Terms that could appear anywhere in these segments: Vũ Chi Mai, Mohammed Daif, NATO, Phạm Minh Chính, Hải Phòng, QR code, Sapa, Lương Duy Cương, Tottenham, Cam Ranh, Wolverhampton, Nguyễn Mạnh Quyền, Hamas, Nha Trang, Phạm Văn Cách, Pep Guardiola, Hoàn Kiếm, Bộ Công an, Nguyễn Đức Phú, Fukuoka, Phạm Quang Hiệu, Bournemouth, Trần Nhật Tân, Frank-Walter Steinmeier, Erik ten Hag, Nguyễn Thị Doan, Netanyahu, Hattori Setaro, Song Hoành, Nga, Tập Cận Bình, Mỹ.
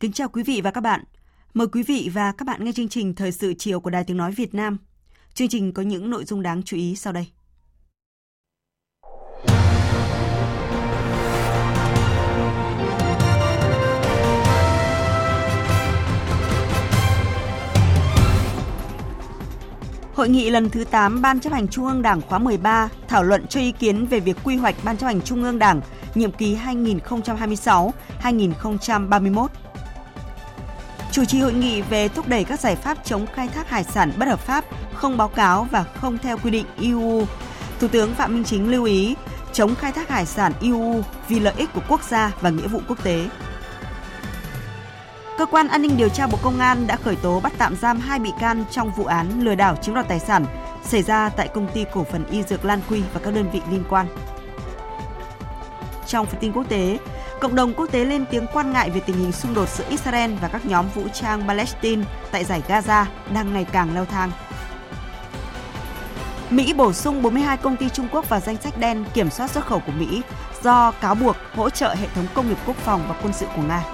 Kính chào quý vị và các bạn. Mời quý vị và các bạn nghe chương trình Thời sự chiều của Đài Tiếng Nói Việt Nam. Chương trình có những nội dung đáng chú ý sau đây. Hội nghị lần thứ 8 Ban chấp hành Trung ương Đảng khóa 13 thảo luận cho ý kiến về việc quy hoạch Ban chấp hành Trung ương Đảng nhiệm kỳ 2026-2031. Chủ trì hội nghị về thúc đẩy các giải pháp chống khai thác hải sản bất hợp pháp, không báo cáo và không theo quy định IUU. Thủ tướng Phạm Minh Chính lưu ý chống khai thác hải sản IUU vì lợi ích của quốc gia và nghĩa vụ quốc tế. Cơ quan An ninh điều tra Bộ Công an đã khởi tố bắt tạm giam 2 bị can trong vụ án lừa đảo chiếm đoạt tài sản xảy ra tại công ty cổ phần y dược LanQ và các đơn vị liên quan. Trong phần tin quốc tế, cộng đồng quốc tế lên tiếng quan ngại về tình hình xung đột giữa Israel và các nhóm vũ trang Palestine tại dải Gaza đang ngày càng leo thang. Mỹ bổ sung 42 công ty Trung Quốc vào danh sách đen kiểm soát xuất khẩu của Mỹ do cáo buộc hỗ trợ hệ thống công nghiệp quốc phòng và quân sự của Nga.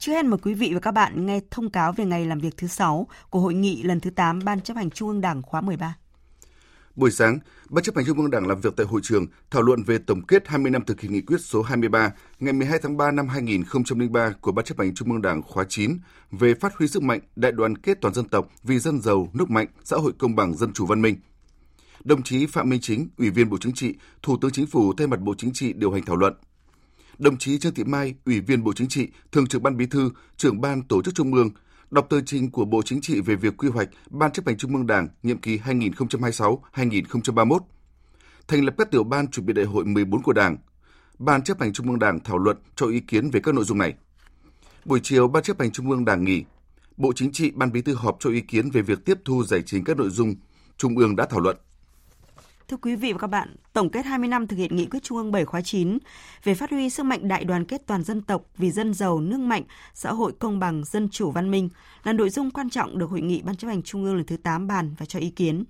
Trước hết mời quý vị và các bạn nghe thông cáo về ngày làm việc thứ 6 của Hội nghị lần thứ 8 Ban chấp hành Trung ương Đảng khóa 13. Buổi sáng, Ban chấp hành Trung ương Đảng làm việc tại hội trường thảo luận về tổng kết 20 năm thực hiện nghị quyết số 23 ngày 12 tháng 3 năm 2003 của Ban chấp hành Trung ương Đảng khóa 9 về phát huy sức mạnh đại đoàn kết toàn dân tộc vì dân giàu, nước mạnh, xã hội công bằng, dân chủ văn minh. Đồng chí Phạm Minh Chính, Ủy viên Bộ Chính trị, Thủ tướng Chính phủ thay mặt Bộ Chính trị điều hành thảo luận. Đồng chí Trương Thị Mai, Ủy viên Bộ Chính trị, Thường trực Ban Bí thư, Trưởng Ban Tổ chức Trung ương, đọc tờ trình của Bộ Chính trị về việc quy hoạch Ban chấp hành Trung ương Đảng nhiệm kỳ 2026-2031, thành lập các tiểu ban chuẩn bị đại hội 14 của Đảng. Ban chấp hành Trung ương Đảng thảo luận cho ý kiến về các nội dung này. Buổi chiều, Ban chấp hành Trung ương Đảng nghỉ. Bộ Chính trị, Ban Bí thư họp cho ý kiến về việc tiếp thu giải trình các nội dung Trung ương đã thảo luận. Thưa quý vị và các bạn, tổng kết 20 năm thực hiện nghị quyết Trung ương 7 khóa 9 về phát huy sức mạnh đại đoàn kết toàn dân tộc vì dân giàu, nước mạnh, xã hội công bằng, dân chủ văn minh là nội dung quan trọng được Hội nghị Ban chấp hành Trung ương lần thứ 8 bàn và cho ý kiến.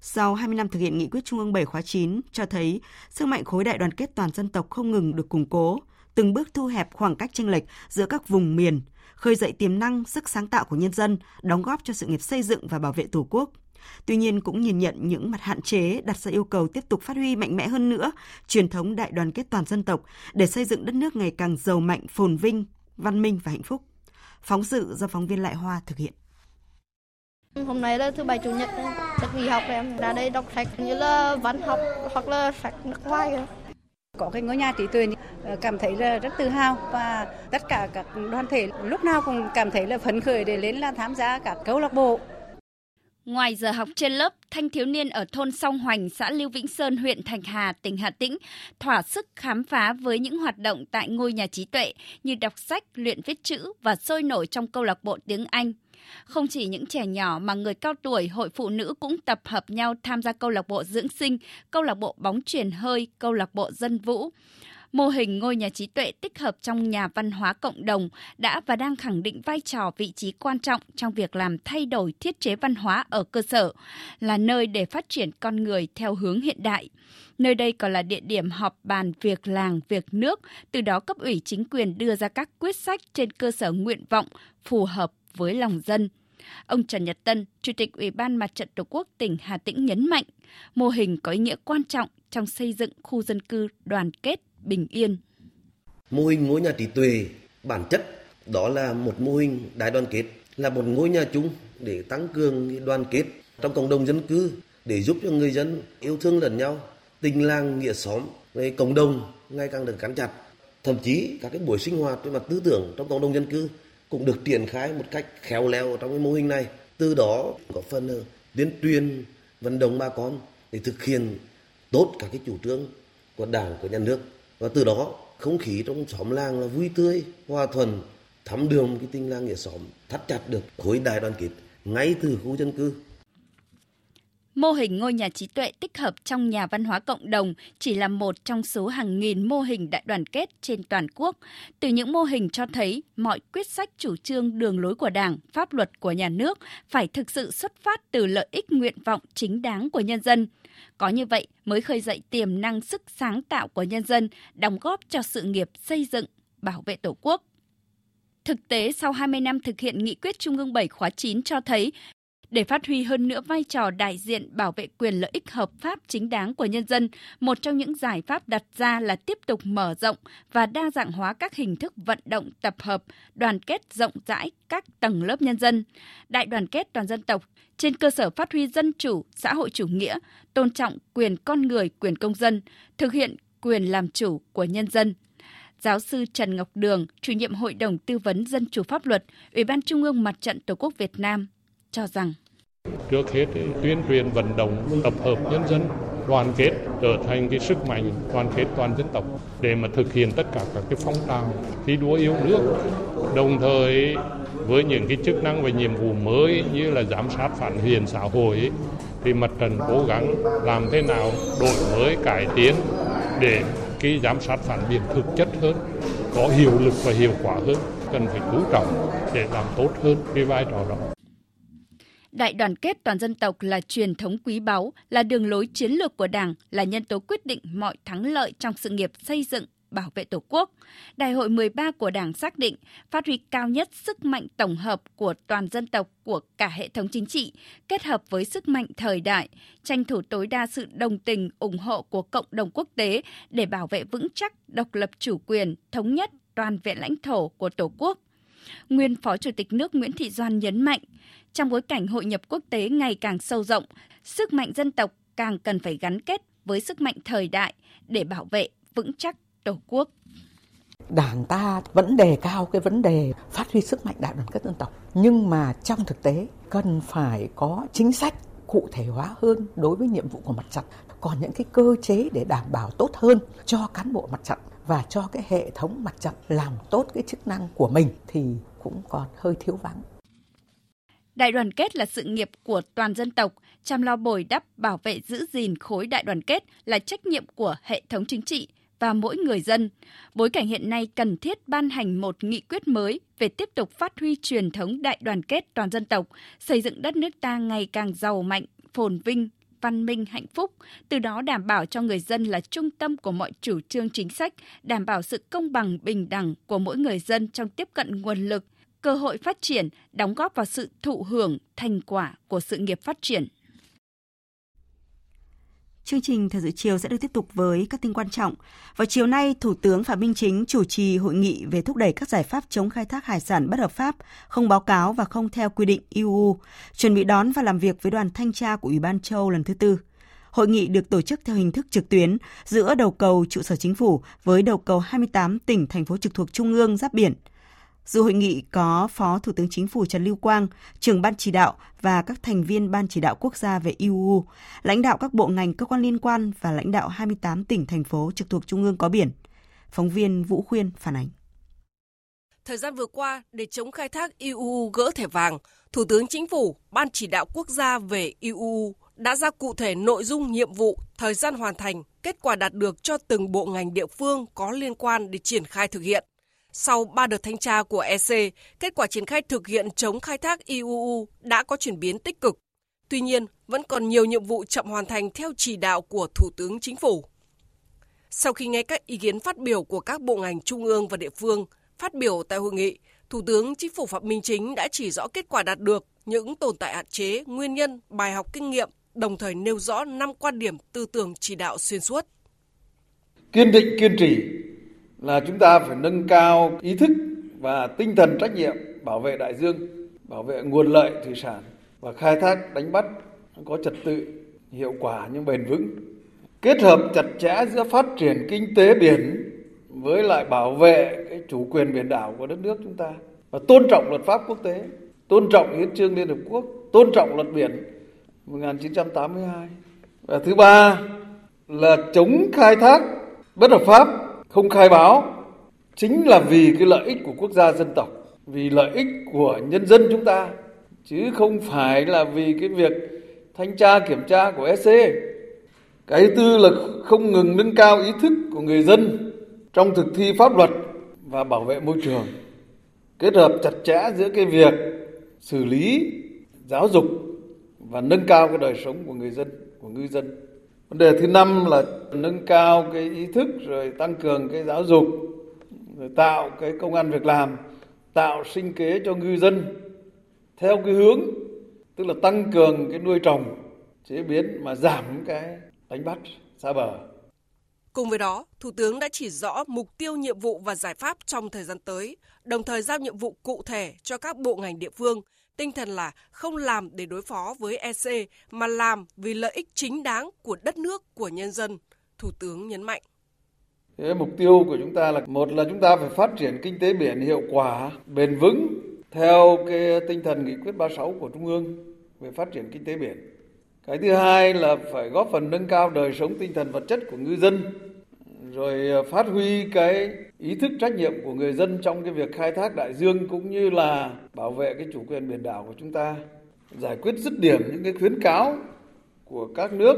Sau 20 năm thực hiện nghị quyết Trung ương 7 khóa 9 cho thấy sức mạnh khối đại đoàn kết toàn dân tộc không ngừng được củng cố, từng bước thu hẹp khoảng cách chênh lệch giữa các vùng miền, khơi dậy tiềm năng, sức sáng tạo của nhân dân, đóng góp cho sự nghiệp xây dựng và bảo vệ Tổ quốc. Tuy nhiên cũng nhìn nhận những mặt hạn chế đặt ra yêu cầu tiếp tục phát huy mạnh mẽ hơn nữa truyền thống đại đoàn kết toàn dân tộc để xây dựng đất nước ngày càng giàu mạnh, phồn vinh, văn minh và hạnh phúc. Phóng sự do phóng viên Lại Hoa thực hiện. Hôm nay là thứ Bảy Chủ nhật, được nghỉ học em ra đây đọc sách như là văn học hoặc là sách nước ngoài. Có cái ngôi nhà trí tuệ cảm thấy là rất tự hào và tất cả các đoàn thể lúc nào cũng cảm thấy là phấn khởi để đến là tham gia các câu lạc bộ. Ngoài giờ học trên lớp, thanh thiếu niên ở thôn Song Hoành, xã Lưu Vĩnh Sơn, huyện Thạch Hà, tỉnh Hà Tĩnh thỏa sức khám phá với những hoạt động tại ngôi nhà trí tuệ như đọc sách, luyện viết chữ và sôi nổi trong câu lạc bộ tiếng Anh. Không chỉ những trẻ nhỏ mà người cao tuổi, hội phụ nữ cũng tập hợp nhau tham gia câu lạc bộ dưỡng sinh, câu lạc bộ bóng chuyền hơi, câu lạc bộ dân vũ. Mô hình ngôi nhà trí tuệ tích hợp trong nhà văn hóa cộng đồng đã và đang khẳng định vai trò vị trí quan trọng trong việc làm thay đổi thiết chế văn hóa ở cơ sở, là nơi để phát triển con người theo hướng hiện đại. Nơi đây còn là địa điểm họp bàn việc làng, việc nước, từ đó cấp ủy chính quyền đưa ra các quyết sách trên cơ sở nguyện vọng phù hợp với lòng dân. Ông Trần Nhật Tân, Chủ tịch Ủy ban Mặt trận Tổ quốc tỉnh Hà Tĩnh nhấn mạnh, mô hình có ý nghĩa quan trọng trong xây dựng khu dân cư đoàn kết, bình yên. Mô hình ngôi nhà trí tuệ bản chất Đó là một mô hình đại đoàn kết, là một ngôi nhà chung để tăng cường đoàn kết trong cộng đồng dân cư, để giúp cho người dân yêu thương lẫn nhau, tình làng nghĩa xóm, cộng đồng ngày càng được gắn chặt. Thậm chí các cái buổi sinh hoạt về mặt tư tưởng trong cộng đồng dân cư cũng được triển khai một cách khéo léo trong cái mô hình này. Từ đó có phần tuyên truyền vận động bà con để thực hiện tốt các cái chủ trương của Đảng, của Nhà nước, và từ đó không khí trong xóm làng là vui tươi, hòa thuận, thắm đượm cái tình làng nghĩa xóm, thắt chặt được khối đại đoàn kết ngay từ khu dân cư. Mô hình ngôi nhà trí tuệ tích hợp trong nhà văn hóa cộng đồng chỉ là một trong số hàng nghìn mô hình đại đoàn kết trên toàn quốc. Từ những mô hình cho thấy mọi quyết sách, chủ trương, đường lối của Đảng, pháp luật của nhà nước phải thực sự xuất phát từ lợi ích, nguyện vọng chính đáng của nhân dân. Có như vậy mới khơi dậy tiềm năng, sức sáng tạo của nhân dân, đóng góp cho sự nghiệp xây dựng, bảo vệ Tổ quốc. Thực tế, sau 20 năm thực hiện nghị quyết Trung ương 7 khóa 9 cho thấy, để phát huy hơn nữa vai trò đại diện bảo vệ quyền lợi ích hợp pháp chính đáng của nhân dân, một trong những giải pháp đặt ra là tiếp tục mở rộng và đa dạng hóa các hình thức vận động, tập hợp, đoàn kết rộng rãi các tầng lớp nhân dân. Đại đoàn kết toàn dân tộc trên cơ sở phát huy dân chủ, xã hội chủ nghĩa, tôn trọng quyền con người, quyền công dân, thực hiện quyền làm chủ của nhân dân. Giáo sư Trần Ngọc Đường, chủ nhiệm Hội đồng Tư vấn Dân chủ Pháp luật, Ủy ban Trung ương Mặt trận Tổ quốc Việt Nam, cho rằng trước hết tuyên truyền vận động tập hợp nhân dân đoàn kết trở thành cái sức mạnh đoàn kết toàn dân tộc để mà thực hiện tất cả các cái phong trào thi đua yêu nước, đồng thời với những cái chức năng và nhiệm vụ mới như là giám sát phản biện xã hội thì mặt trận cố gắng làm thế nào đổi mới, cải tiến để cái giám sát phản biện thực chất hơn, có hiệu lực và hiệu quả hơn, cần phải chú trọng để làm tốt hơn cái vai trò đó. Đại đoàn kết toàn dân tộc là truyền thống quý báu, là đường lối chiến lược của Đảng, là nhân tố quyết định mọi thắng lợi trong sự nghiệp xây dựng, bảo vệ Tổ quốc. Đại hội 13 của Đảng xác định phát huy cao nhất sức mạnh tổng hợp của toàn dân tộc, của cả hệ thống chính trị, kết hợp với sức mạnh thời đại, tranh thủ tối đa sự đồng tình, ủng hộ của cộng đồng quốc tế để bảo vệ vững chắc độc lập, chủ quyền, thống nhất, toàn vẹn lãnh thổ của Tổ quốc. Nguyên Phó Chủ tịch nước Nguyễn Thị Doan nhấn mạnh, trong bối cảnh hội nhập quốc tế ngày càng sâu rộng, sức mạnh dân tộc càng cần phải gắn kết với sức mạnh thời đại để bảo vệ vững chắc Tổ quốc. Đảng ta vẫn đề cao cái vấn đề phát huy sức mạnh đại đoàn kết dân tộc, nhưng mà trong thực tế cần phải có chính sách cụ thể hóa hơn đối với nhiệm vụ của mặt trận, còn những cái cơ chế để đảm bảo tốt hơn cho cán bộ mặt trận và cho cái hệ thống mặt trận làm tốt cái chức năng của mình thì cũng còn hơi thiếu vắng. Đại đoàn kết là sự nghiệp của toàn dân tộc, chăm lo bồi đắp, bảo vệ, giữ gìn khối đại đoàn kết là trách nhiệm của hệ thống chính trị và mỗi người dân. Bối cảnh hiện nay cần thiết ban hành một nghị quyết mới về tiếp tục phát huy truyền thống đại đoàn kết toàn dân tộc, xây dựng đất nước ta ngày càng giàu mạnh, phồn vinh, văn minh, hạnh phúc, từ đó đảm bảo cho người dân là trung tâm của mọi chủ trương chính sách, đảm bảo sự công bằng, bình đẳng của mỗi người dân trong tiếp cận nguồn lực, cơ hội phát triển, đóng góp vào sự thụ hưởng thành quả của sự nghiệp phát triển. Chương trình Thời sự chiều sẽ được tiếp tục với các tin quan trọng. Vào chiều nay, Thủ tướng Phạm Minh Chính chủ trì hội nghị về thúc đẩy các giải pháp chống khai thác hải sản bất hợp pháp, không báo cáo và không theo quy định IUU, chuẩn bị đón và làm việc với đoàn thanh tra của Ủy ban châu Âu lần thứ tư. Hội nghị được tổ chức theo hình thức trực tuyến giữa đầu cầu trụ sở chính phủ với đầu cầu 28 tỉnh, thành phố trực thuộc Trung ương giáp biển. Dự hội nghị có Phó Thủ tướng Chính phủ Trần Lưu Quang, trưởng Ban chỉ đạo và các thành viên Ban chỉ đạo quốc gia về IUU, lãnh đạo các bộ ngành, cơ quan liên quan và lãnh đạo 28 tỉnh, thành phố trực thuộc Trung ương có biển. Phóng viên Vũ Khuyên phản ánh. Thời gian vừa qua, để chống khai thác IUU gỡ thẻ vàng, Thủ tướng Chính phủ, Ban chỉ đạo quốc gia về IUU đã ra cụ thể nội dung, nhiệm vụ, thời gian hoàn thành, kết quả đạt được cho từng bộ ngành, địa phương có liên quan để triển khai thực hiện. Sau 3 đợt thanh tra của EC, kết quả triển khai thực hiện chống khai thác IUU đã có chuyển biến tích cực. Tuy nhiên, vẫn còn nhiều nhiệm vụ chậm hoàn thành theo chỉ đạo của Thủ tướng Chính phủ. Sau khi nghe các ý kiến phát biểu của các bộ ngành trung ương và địa phương, phát biểu tại hội nghị, Thủ tướng Chính phủ Phạm Minh Chính đã chỉ rõ kết quả đạt được, những tồn tại hạn chế, nguyên nhân, bài học kinh nghiệm, đồng thời nêu rõ 5 quan điểm tư tưởng chỉ đạo xuyên suốt. Kiên định, kiên trì là chúng ta phải nâng cao ý thức và tinh thần trách nhiệm bảo vệ đại dương, bảo vệ nguồn lợi thủy sản và khai thác đánh bắt có trật tự, hiệu quả nhưng bền vững. Kết hợp chặt chẽ giữa phát triển kinh tế biển với lại bảo vệ cái chủ quyền biển đảo của đất nước chúng ta và tôn trọng luật pháp quốc tế, tôn trọng hiến chương Liên Hợp Quốc, tôn trọng luật biển 1982. Và thứ ba là chống khai thác bất hợp pháp, không khai báo, chính là vì cái lợi ích của quốc gia dân tộc, vì lợi ích của nhân dân chúng ta, chứ không phải là vì cái việc thanh tra kiểm tra của EC. Cái thứ tư là không ngừng nâng cao ý thức của người dân trong thực thi pháp luật và bảo vệ môi trường, kết hợp chặt chẽ giữa cái việc xử lý, giáo dục và nâng cao cái đời sống của người dân, của ngư dân. Vấn đề thứ năm là nâng cao cái ý thức, rồi tăng cường cái giáo dục, rồi tạo cái công ăn việc làm, tạo sinh kế cho ngư dân theo cái hướng tức là tăng cường cái nuôi trồng, chế biến mà giảm cái đánh bắt xa bờ. Cùng với đó, Thủ tướng đã chỉ rõ mục tiêu, nhiệm vụ và giải pháp trong thời gian tới, đồng thời giao nhiệm vụ cụ thể cho các bộ ngành địa phương, tinh thần là không làm để đối phó với EC mà làm vì lợi ích chính đáng của đất nước, của nhân dân, Thủ tướng nhấn mạnh. Thế mục tiêu của chúng ta là, một là chúng ta phải phát triển kinh tế biển hiệu quả, bền vững theo cái tinh thần nghị quyết 36 của Trung ương về phát triển kinh tế biển. Cái thứ hai là phải góp phần nâng cao đời sống tinh thần vật chất của ngư dân, rồi phát huy cái ý thức trách nhiệm của người dân trong cái việc khai thác đại dương cũng như là bảo vệ cái chủ quyền biển đảo của chúng ta, giải quyết dứt điểm những cái khuyến cáo của các nước,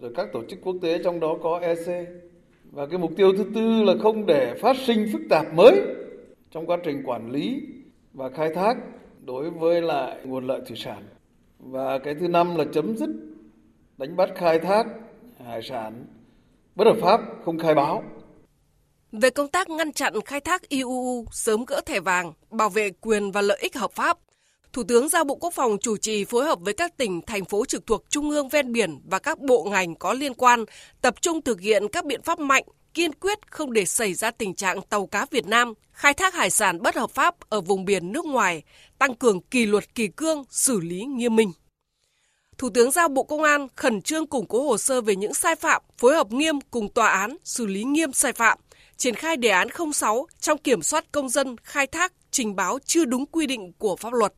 rồi các tổ chức quốc tế trong đó có EC. Và cái mục tiêu thứ tư là không để phát sinh phức tạp mới trong quá trình quản lý và khai thác đối với lại nguồn lợi thủy sản. Và cái thứ năm là chấm dứt đánh bắt khai thác hải sản bất hợp pháp, không khai báo. Về công tác ngăn chặn khai thác IUU, sớm gỡ thẻ vàng, bảo vệ quyền và lợi ích hợp pháp, Thủ tướng giao Bộ Quốc phòng chủ trì phối hợp với các tỉnh, thành phố trực thuộc Trung ương ven biển và các bộ ngành có liên quan tập trung thực hiện các biện pháp mạnh, kiên quyết không để xảy ra tình trạng tàu cá Việt Nam khai thác hải sản bất hợp pháp ở vùng biển nước ngoài, tăng cường kỷ luật kỷ cương, xử lý nghiêm minh. Thủ tướng giao Bộ Công an khẩn trương củng cố hồ sơ về những sai phạm, phối hợp nghiêm cùng tòa án, xử lý nghiêm sai phạm, triển khai đề án 06 trong kiểm soát công dân khai thác trình báo chưa đúng quy định của pháp luật.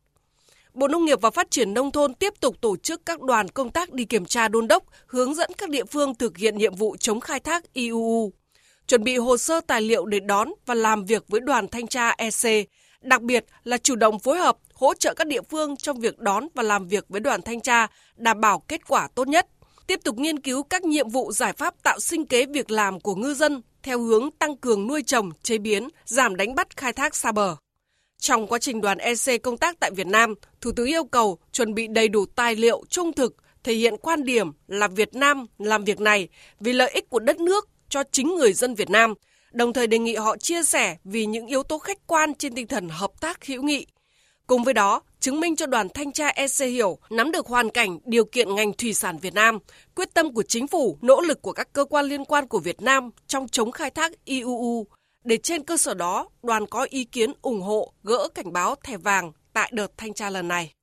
Bộ Nông nghiệp và Phát triển Nông thôn tiếp tục tổ chức các đoàn công tác đi kiểm tra đôn đốc, hướng dẫn các địa phương thực hiện nhiệm vụ chống khai thác IUU, chuẩn bị hồ sơ tài liệu để đón và làm việc với đoàn thanh tra EC, đặc biệt là chủ động phối hợp, hỗ trợ các địa phương trong việc đón và làm việc với đoàn thanh tra, đảm bảo kết quả tốt nhất. Tiếp tục nghiên cứu các nhiệm vụ giải pháp tạo sinh kế việc làm của ngư dân theo hướng tăng cường nuôi trồng, chế biến, giảm đánh bắt khai thác xa bờ. Trong quá trình đoàn EC công tác tại Việt Nam, Thủ tướng yêu cầu chuẩn bị đầy đủ tài liệu trung thực, thể hiện quan điểm là Việt Nam làm việc này vì lợi ích của đất nước, cho chính người dân Việt Nam, đồng thời đề nghị họ chia sẻ vì những yếu tố khách quan trên tinh thần hợp tác hữu nghị. Cùng với đó, chứng minh cho đoàn thanh tra EC hiểu, nắm được hoàn cảnh, điều kiện ngành thủy sản Việt Nam, quyết tâm của chính phủ, nỗ lực của các cơ quan liên quan của Việt Nam trong chống khai thác IUU. Để trên cơ sở đó, đoàn có ý kiến ủng hộ gỡ cảnh báo thẻ vàng tại đợt thanh tra lần này.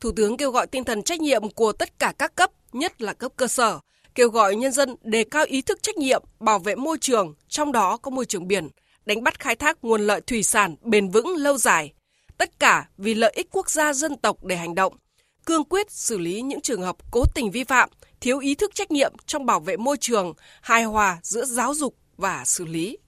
Thủ tướng kêu gọi tinh thần trách nhiệm của tất cả các cấp, nhất là cấp cơ sở, kêu gọi nhân dân đề cao ý thức trách nhiệm, bảo vệ môi trường, trong đó có môi trường biển, đánh bắt khai thác nguồn lợi thủy sản bền vững lâu dài. Tất cả vì lợi ích quốc gia dân tộc để hành động, cương quyết xử lý những trường hợp cố tình vi phạm, thiếu ý thức trách nhiệm trong bảo vệ môi trường, hài hòa giữa giáo dục và xử lý.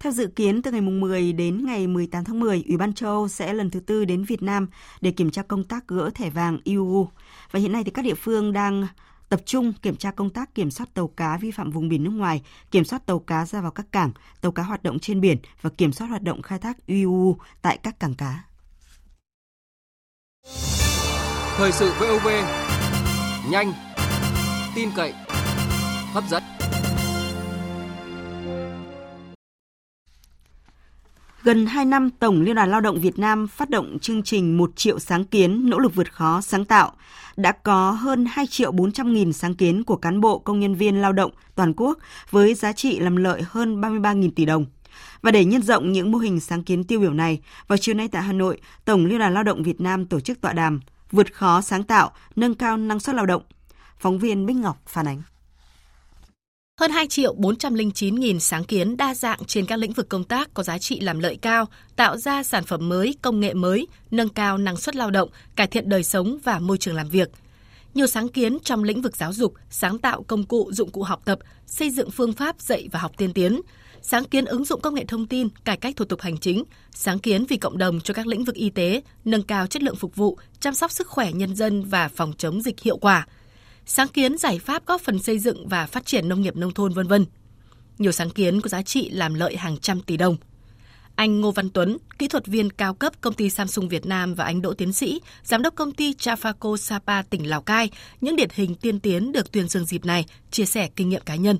Theo dự kiến, từ ngày 10 đến ngày 18 tháng 10, Ủy ban châu Âu sẽ lần thứ tư đến Việt Nam để kiểm tra công tác gỡ thẻ vàng IUU. Và hiện nay thì các địa phương đang tập trung kiểm tra công tác kiểm soát tàu cá vi phạm vùng biển nước ngoài, kiểm soát tàu cá ra vào các cảng, tàu cá hoạt động trên biển và kiểm soát hoạt động khai thác IUU tại các cảng cá. Thời sự VOV, nhanh, tin cậy, hấp dẫn. Gần 2 năm, Tổng Liên đoàn Lao động Việt Nam phát động chương trình 1 triệu sáng kiến nỗ lực vượt khó sáng tạo. Đã có hơn 2.400.000 sáng kiến của cán bộ công nhân viên lao động toàn quốc với giá trị làm lợi hơn 33.000 tỷ đồng. Và để nhân rộng những mô hình sáng kiến tiêu biểu này, vào chiều nay tại Hà Nội, Tổng Liên đoàn Lao động Việt Nam tổ chức tọa đàm Vượt khó sáng tạo, nâng cao năng suất lao động. Phóng viên Bích Ngọc phản ánh. Hơn 2.409.000 sáng kiến đa dạng trên các lĩnh vực công tác có giá trị làm lợi cao, tạo ra sản phẩm mới, công nghệ mới, nâng cao năng suất lao động, cải thiện đời sống và môi trường làm việc. Nhiều sáng kiến trong lĩnh vực giáo dục, sáng tạo công cụ, dụng cụ học tập, xây dựng phương pháp dạy và học tiên tiến, sáng kiến ứng dụng công nghệ thông tin, cải cách thủ tục hành chính, sáng kiến vì cộng đồng cho các lĩnh vực y tế, nâng cao chất lượng phục vụ, chăm sóc sức khỏe nhân dân và phòng chống dịch hiệu quả. Sáng kiến giải pháp góp phần xây dựng và phát triển nông nghiệp nông thôn v.v. Nhiều sáng kiến có giá trị làm lợi hàng trăm tỷ đồng. Anh Ngô Văn Tuấn, kỹ thuật viên cao cấp công ty Samsung Việt Nam và anh Đỗ Tiến Sĩ, giám đốc công ty Traphaco Sapa tỉnh Lào Cai, những điển hình tiên tiến được tuyên dương dịp này, chia sẻ kinh nghiệm cá nhân.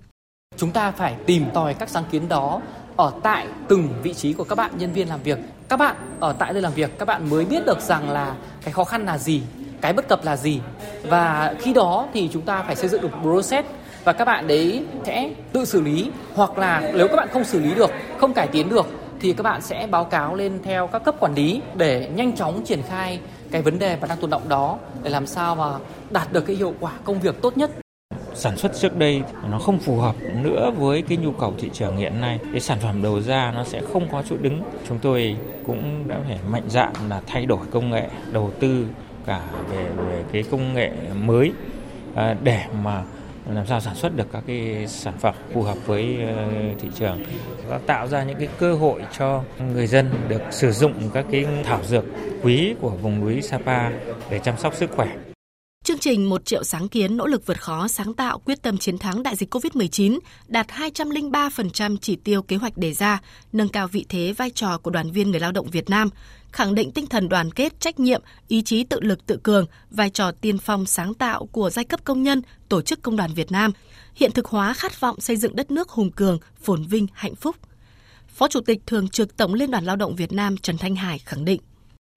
Chúng ta phải tìm tòi các sáng kiến đó ở tại từng vị trí của các bạn nhân viên làm việc. Các bạn ở tại nơi làm việc, các bạn mới biết được rằng là cái khó khăn là gì, cái bất cập là gì. Và khi đó thì chúng ta phải xây dựng được process và các bạn đấy sẽ tự xử lý, hoặc là nếu các bạn không xử lý được, không cải tiến được thì các bạn sẽ báo cáo lên theo các cấp quản lý để nhanh chóng triển khai cái vấn đề mà đang tồn đọng đó để làm sao mà đạt được cái hiệu quả công việc tốt nhất. Sản xuất trước đây nó không phù hợp nữa với cái nhu cầu thị trường hiện nay. Cái sản phẩm đầu ra nó sẽ không có chỗ đứng. Chúng tôi cũng đã phải mạnh dạn là thay đổi công nghệ, đầu tư cả về cái công nghệ mới để mà làm sao sản xuất được các cái sản phẩm phù hợp với thị trường. Nó tạo ra những cái cơ hội cho người dân được sử dụng các cái thảo dược quý của vùng núi Sapa để chăm sóc sức khỏe. Chương trình 1 triệu sáng kiến nỗ lực vượt khó sáng tạo quyết tâm chiến thắng đại dịch COVID-19 đạt 203% chỉ tiêu kế hoạch đề ra, nâng cao vị thế vai trò của đoàn viên người lao động Việt Nam, khẳng định tinh thần đoàn kết, trách nhiệm, ý chí tự lực tự cường, vai trò tiên phong sáng tạo của giai cấp công nhân, tổ chức công đoàn Việt Nam, hiện thực hóa khát vọng xây dựng đất nước hùng cường, phồn vinh, hạnh phúc. Phó Chủ tịch Thường trực Tổng Liên đoàn Lao động Việt Nam Trần Thanh Hải khẳng định.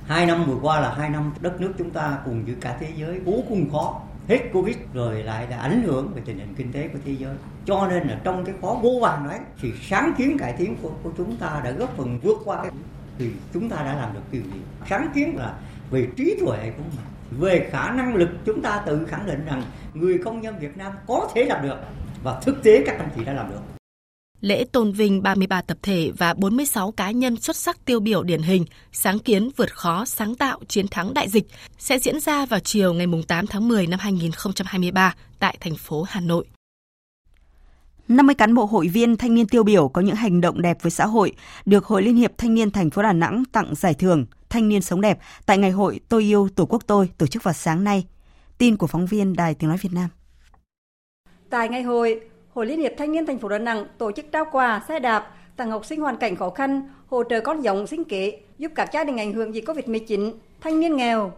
2 năm vừa qua là 2 năm đất nước chúng ta cùng với cả thế giới vô cùng khó, hết Covid rồi lại đã ảnh hưởng về tình hình kinh tế của thế giới. Cho nên là trong cái khó vô vàn đấy thì sáng kiến cải tiến của chúng ta đã góp phần vượt qua cái... Thì chúng ta đã làm được điều gì? Sáng kiến là về trí tuệ của mình, về khả năng lực chúng ta tự khẳng định rằng người công nhân Việt Nam có thể làm được và thực tế các anh chị đã làm được. Lễ tôn vinh 33 tập thể và 46 cá nhân xuất sắc tiêu biểu điển hình, sáng kiến vượt khó, sáng tạo, chiến thắng đại dịch sẽ diễn ra vào chiều ngày 8 tháng 10 năm 2023 tại thành phố Hà Nội. 50 cán bộ hội viên thanh niên tiêu biểu có những hành động đẹp với xã hội được Hội Liên hiệp Thanh niên thành phố Đà Nẵng tặng giải thưởng Thanh niên sống đẹp tại ngày hội Tôi yêu Tổ quốc tôi tổ chức vào sáng nay. Tin của phóng viên Đài Tiếng nói Việt Nam. Tại ngày hội, Hội Liên hiệp Thanh niên thành phố Đà Nẵng tổ chức trao quà xe đạp tặng học sinh hoàn cảnh khó khăn, hỗ trợ con giống sinh kế, giúp các gia đình ảnh hưởng dịch Covid-19, thanh niên nghèo.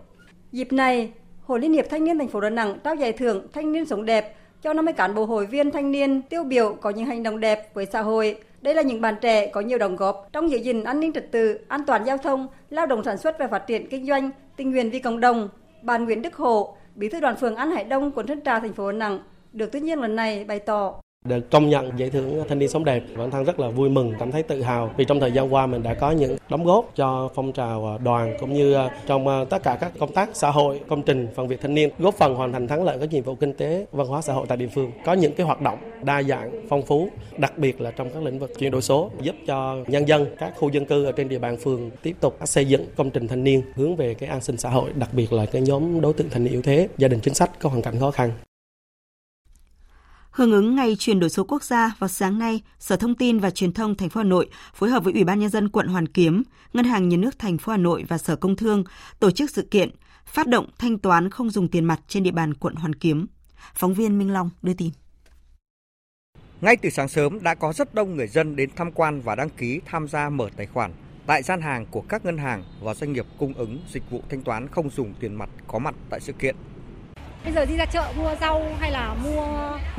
Dịp này, Hội Liên hiệp Thanh niên thành phố Đà Nẵng trao giải thưởng Thanh niên sống đẹp cho 50 cán bộ hội viên thanh niên tiêu biểu có những hành động đẹp với xã hội. Đây là những bạn trẻ có nhiều đóng góp trong giữ gìn an ninh trật tự, an toàn giao thông, lao động sản xuất và phát triển kinh doanh, tình nguyện vì cộng đồng. Bạn Nguyễn Đức Hộ, Bí thư Đoàn phường An Hải Đông, quận Sơn Trà, thành phố Đà Nẵng, được tuyên dương lần này bày tỏ. Được công nhận giải thưởng Thanh niên sống đẹp, bản thân rất là vui mừng, cảm thấy tự hào vì trong thời gian qua mình đã có những đóng góp cho phong trào đoàn cũng như trong tất cả các công tác xã hội, công trình phần việc thanh niên, góp phần hoàn thành thắng lợi các nhiệm vụ kinh tế, văn hóa xã hội tại địa phương. Có những cái hoạt động đa dạng, phong phú, đặc biệt là trong các lĩnh vực chuyển đổi số, giúp cho nhân dân các khu dân cư ở trên địa bàn phường tiếp tục xây dựng công trình thanh niên hướng về cái an sinh xã hội, đặc biệt là cái nhóm đối tượng thanh niên yếu thế, gia đình chính sách có hoàn cảnh khó khăn. Hưởng ứng ngày chuyển đổi số quốc gia, vào sáng nay, Sở Thông tin và Truyền thông thành phố Hà Nội phối hợp với Ủy ban nhân dân quận Hoàn Kiếm, Ngân hàng Nhà nước thành phố Hà Nội và Sở Công Thương tổ chức sự kiện phát động thanh toán không dùng tiền mặt trên địa bàn quận Hoàn Kiếm. Phóng viên Minh Long đưa tin. Ngay từ sáng sớm đã có rất đông người dân đến tham quan và đăng ký tham gia mở tài khoản tại gian hàng của các ngân hàng và doanh nghiệp cung ứng dịch vụ thanh toán không dùng tiền mặt có mặt tại sự kiện. Bây giờ đi ra chợ mua rau hay là mua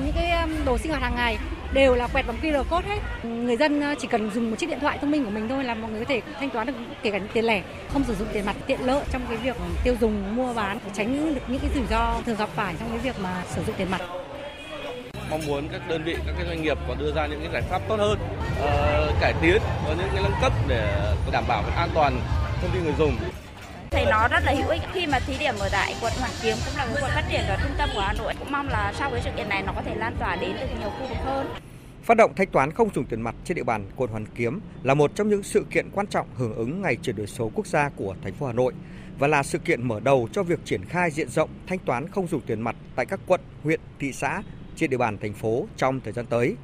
những cái đồ sinh hoạt hàng ngày đều là quẹt bằng QR code hết. Người dân chỉ cần dùng một chiếc điện thoại thông minh của mình thôi là mọi người có thể thanh toán được kể cả tiền lẻ, không sử dụng tiền mặt, tiện lợi trong cái việc tiêu dùng, mua bán, tránh được những cái rủi ro thường gặp phải trong cái việc mà sử dụng tiền mặt. mong muốn các đơn vị, các cái doanh nghiệp có đưa ra những cái giải pháp tốt hơn, cải tiến, có những cái nâng cấp để đảm bảo cái an toàn thông tin người dùng. Thấy nó rất là hữu ích khi mà thí điểm ở tại quận Hoàn Kiếm, cũng là một quận phát triển ở trung tâm của Hà Nội. Cũng mong là sau cái sự kiện này nó có thể lan tỏa đến được nhiều khu vực hơn. Phát động thanh toán không dùng tiền mặt trên địa bàn quận Hoàn Kiếm là một trong những sự kiện quan trọng hưởng ứng ngày chuyển đổi số quốc gia của thành phố Hà Nội và là sự kiện mở đầu cho việc triển khai diện rộng thanh toán không dùng tiền mặt tại các quận, huyện, thị xã trên địa bàn thành phố trong thời gian tới,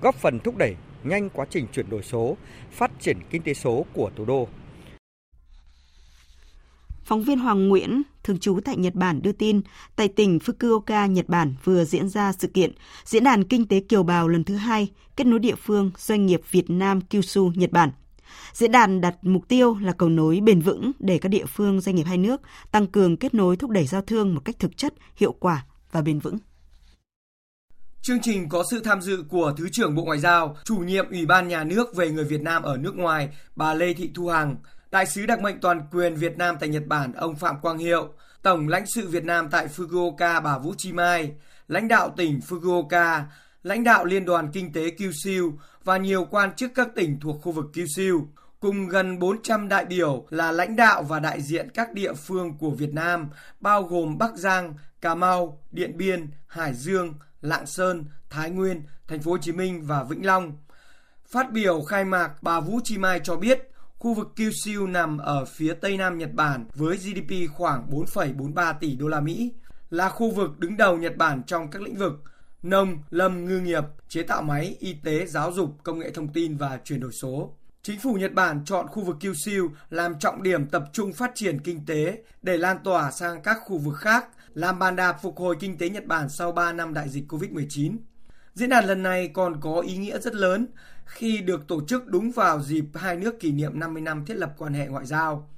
góp phần thúc đẩy nhanh quá trình chuyển đổi số, phát triển kinh tế số của thủ đô. Phóng viên Hoàng Nguyễn, thường trú tại Nhật Bản đưa tin, tại tỉnh Fukuoka, Nhật Bản vừa diễn ra sự kiện Diễn đàn Kinh tế Kiều Bào lần thứ 2 kết nối địa phương doanh nghiệp Việt Nam Kyushu, Nhật Bản. Diễn đàn đặt mục tiêu là cầu nối bền vững để các địa phương doanh nghiệp hai nước tăng cường kết nối thúc đẩy giao thương một cách thực chất, hiệu quả và bền vững. Chương trình có sự tham dự của Thứ trưởng Bộ Ngoại giao, Chủ nhiệm Ủy ban Nhà nước về người Việt Nam ở nước ngoài, bà Lê Thị Thu Hằng, Đại sứ đặc mệnh toàn quyền Việt Nam tại Nhật Bản ông Phạm Quang Hiệu, Tổng lãnh sự Việt Nam tại Fukuoka bà Vũ Chi Mai, lãnh đạo tỉnh Fukuoka, lãnh đạo Liên đoàn Kinh tế Kyushu và nhiều quan chức các tỉnh thuộc khu vực Kyushu, cùng gần 400 đại biểu là lãnh đạo và đại diện các địa phương của Việt Nam, bao gồm Bắc Giang, Cà Mau, Điện Biên, Hải Dương, Lạng Sơn, Thái Nguyên, Thành phố Hồ Chí Minh và Vĩnh Long. Phát biểu khai mạc, bà Vũ Chi Mai cho biết, khu vực Kyushu nằm ở phía Tây Nam Nhật Bản với GDP khoảng 4,43 tỷ đô la Mỹ, là khu vực đứng đầu Nhật Bản trong các lĩnh vực nông, lâm, ngư nghiệp, chế tạo máy, y tế, giáo dục, công nghệ thông tin và chuyển đổi số. Chính phủ Nhật Bản chọn khu vực Kyushu làm trọng điểm tập trung phát triển kinh tế để lan tỏa sang các khu vực khác, làm bàn đạp phục hồi kinh tế Nhật Bản sau 3 năm đại dịch COVID-19. Diễn đàn lần này còn có ý nghĩa rất lớn khi được tổ chức đúng vào dịp hai nước kỷ niệm 50 năm thiết lập quan hệ ngoại giao.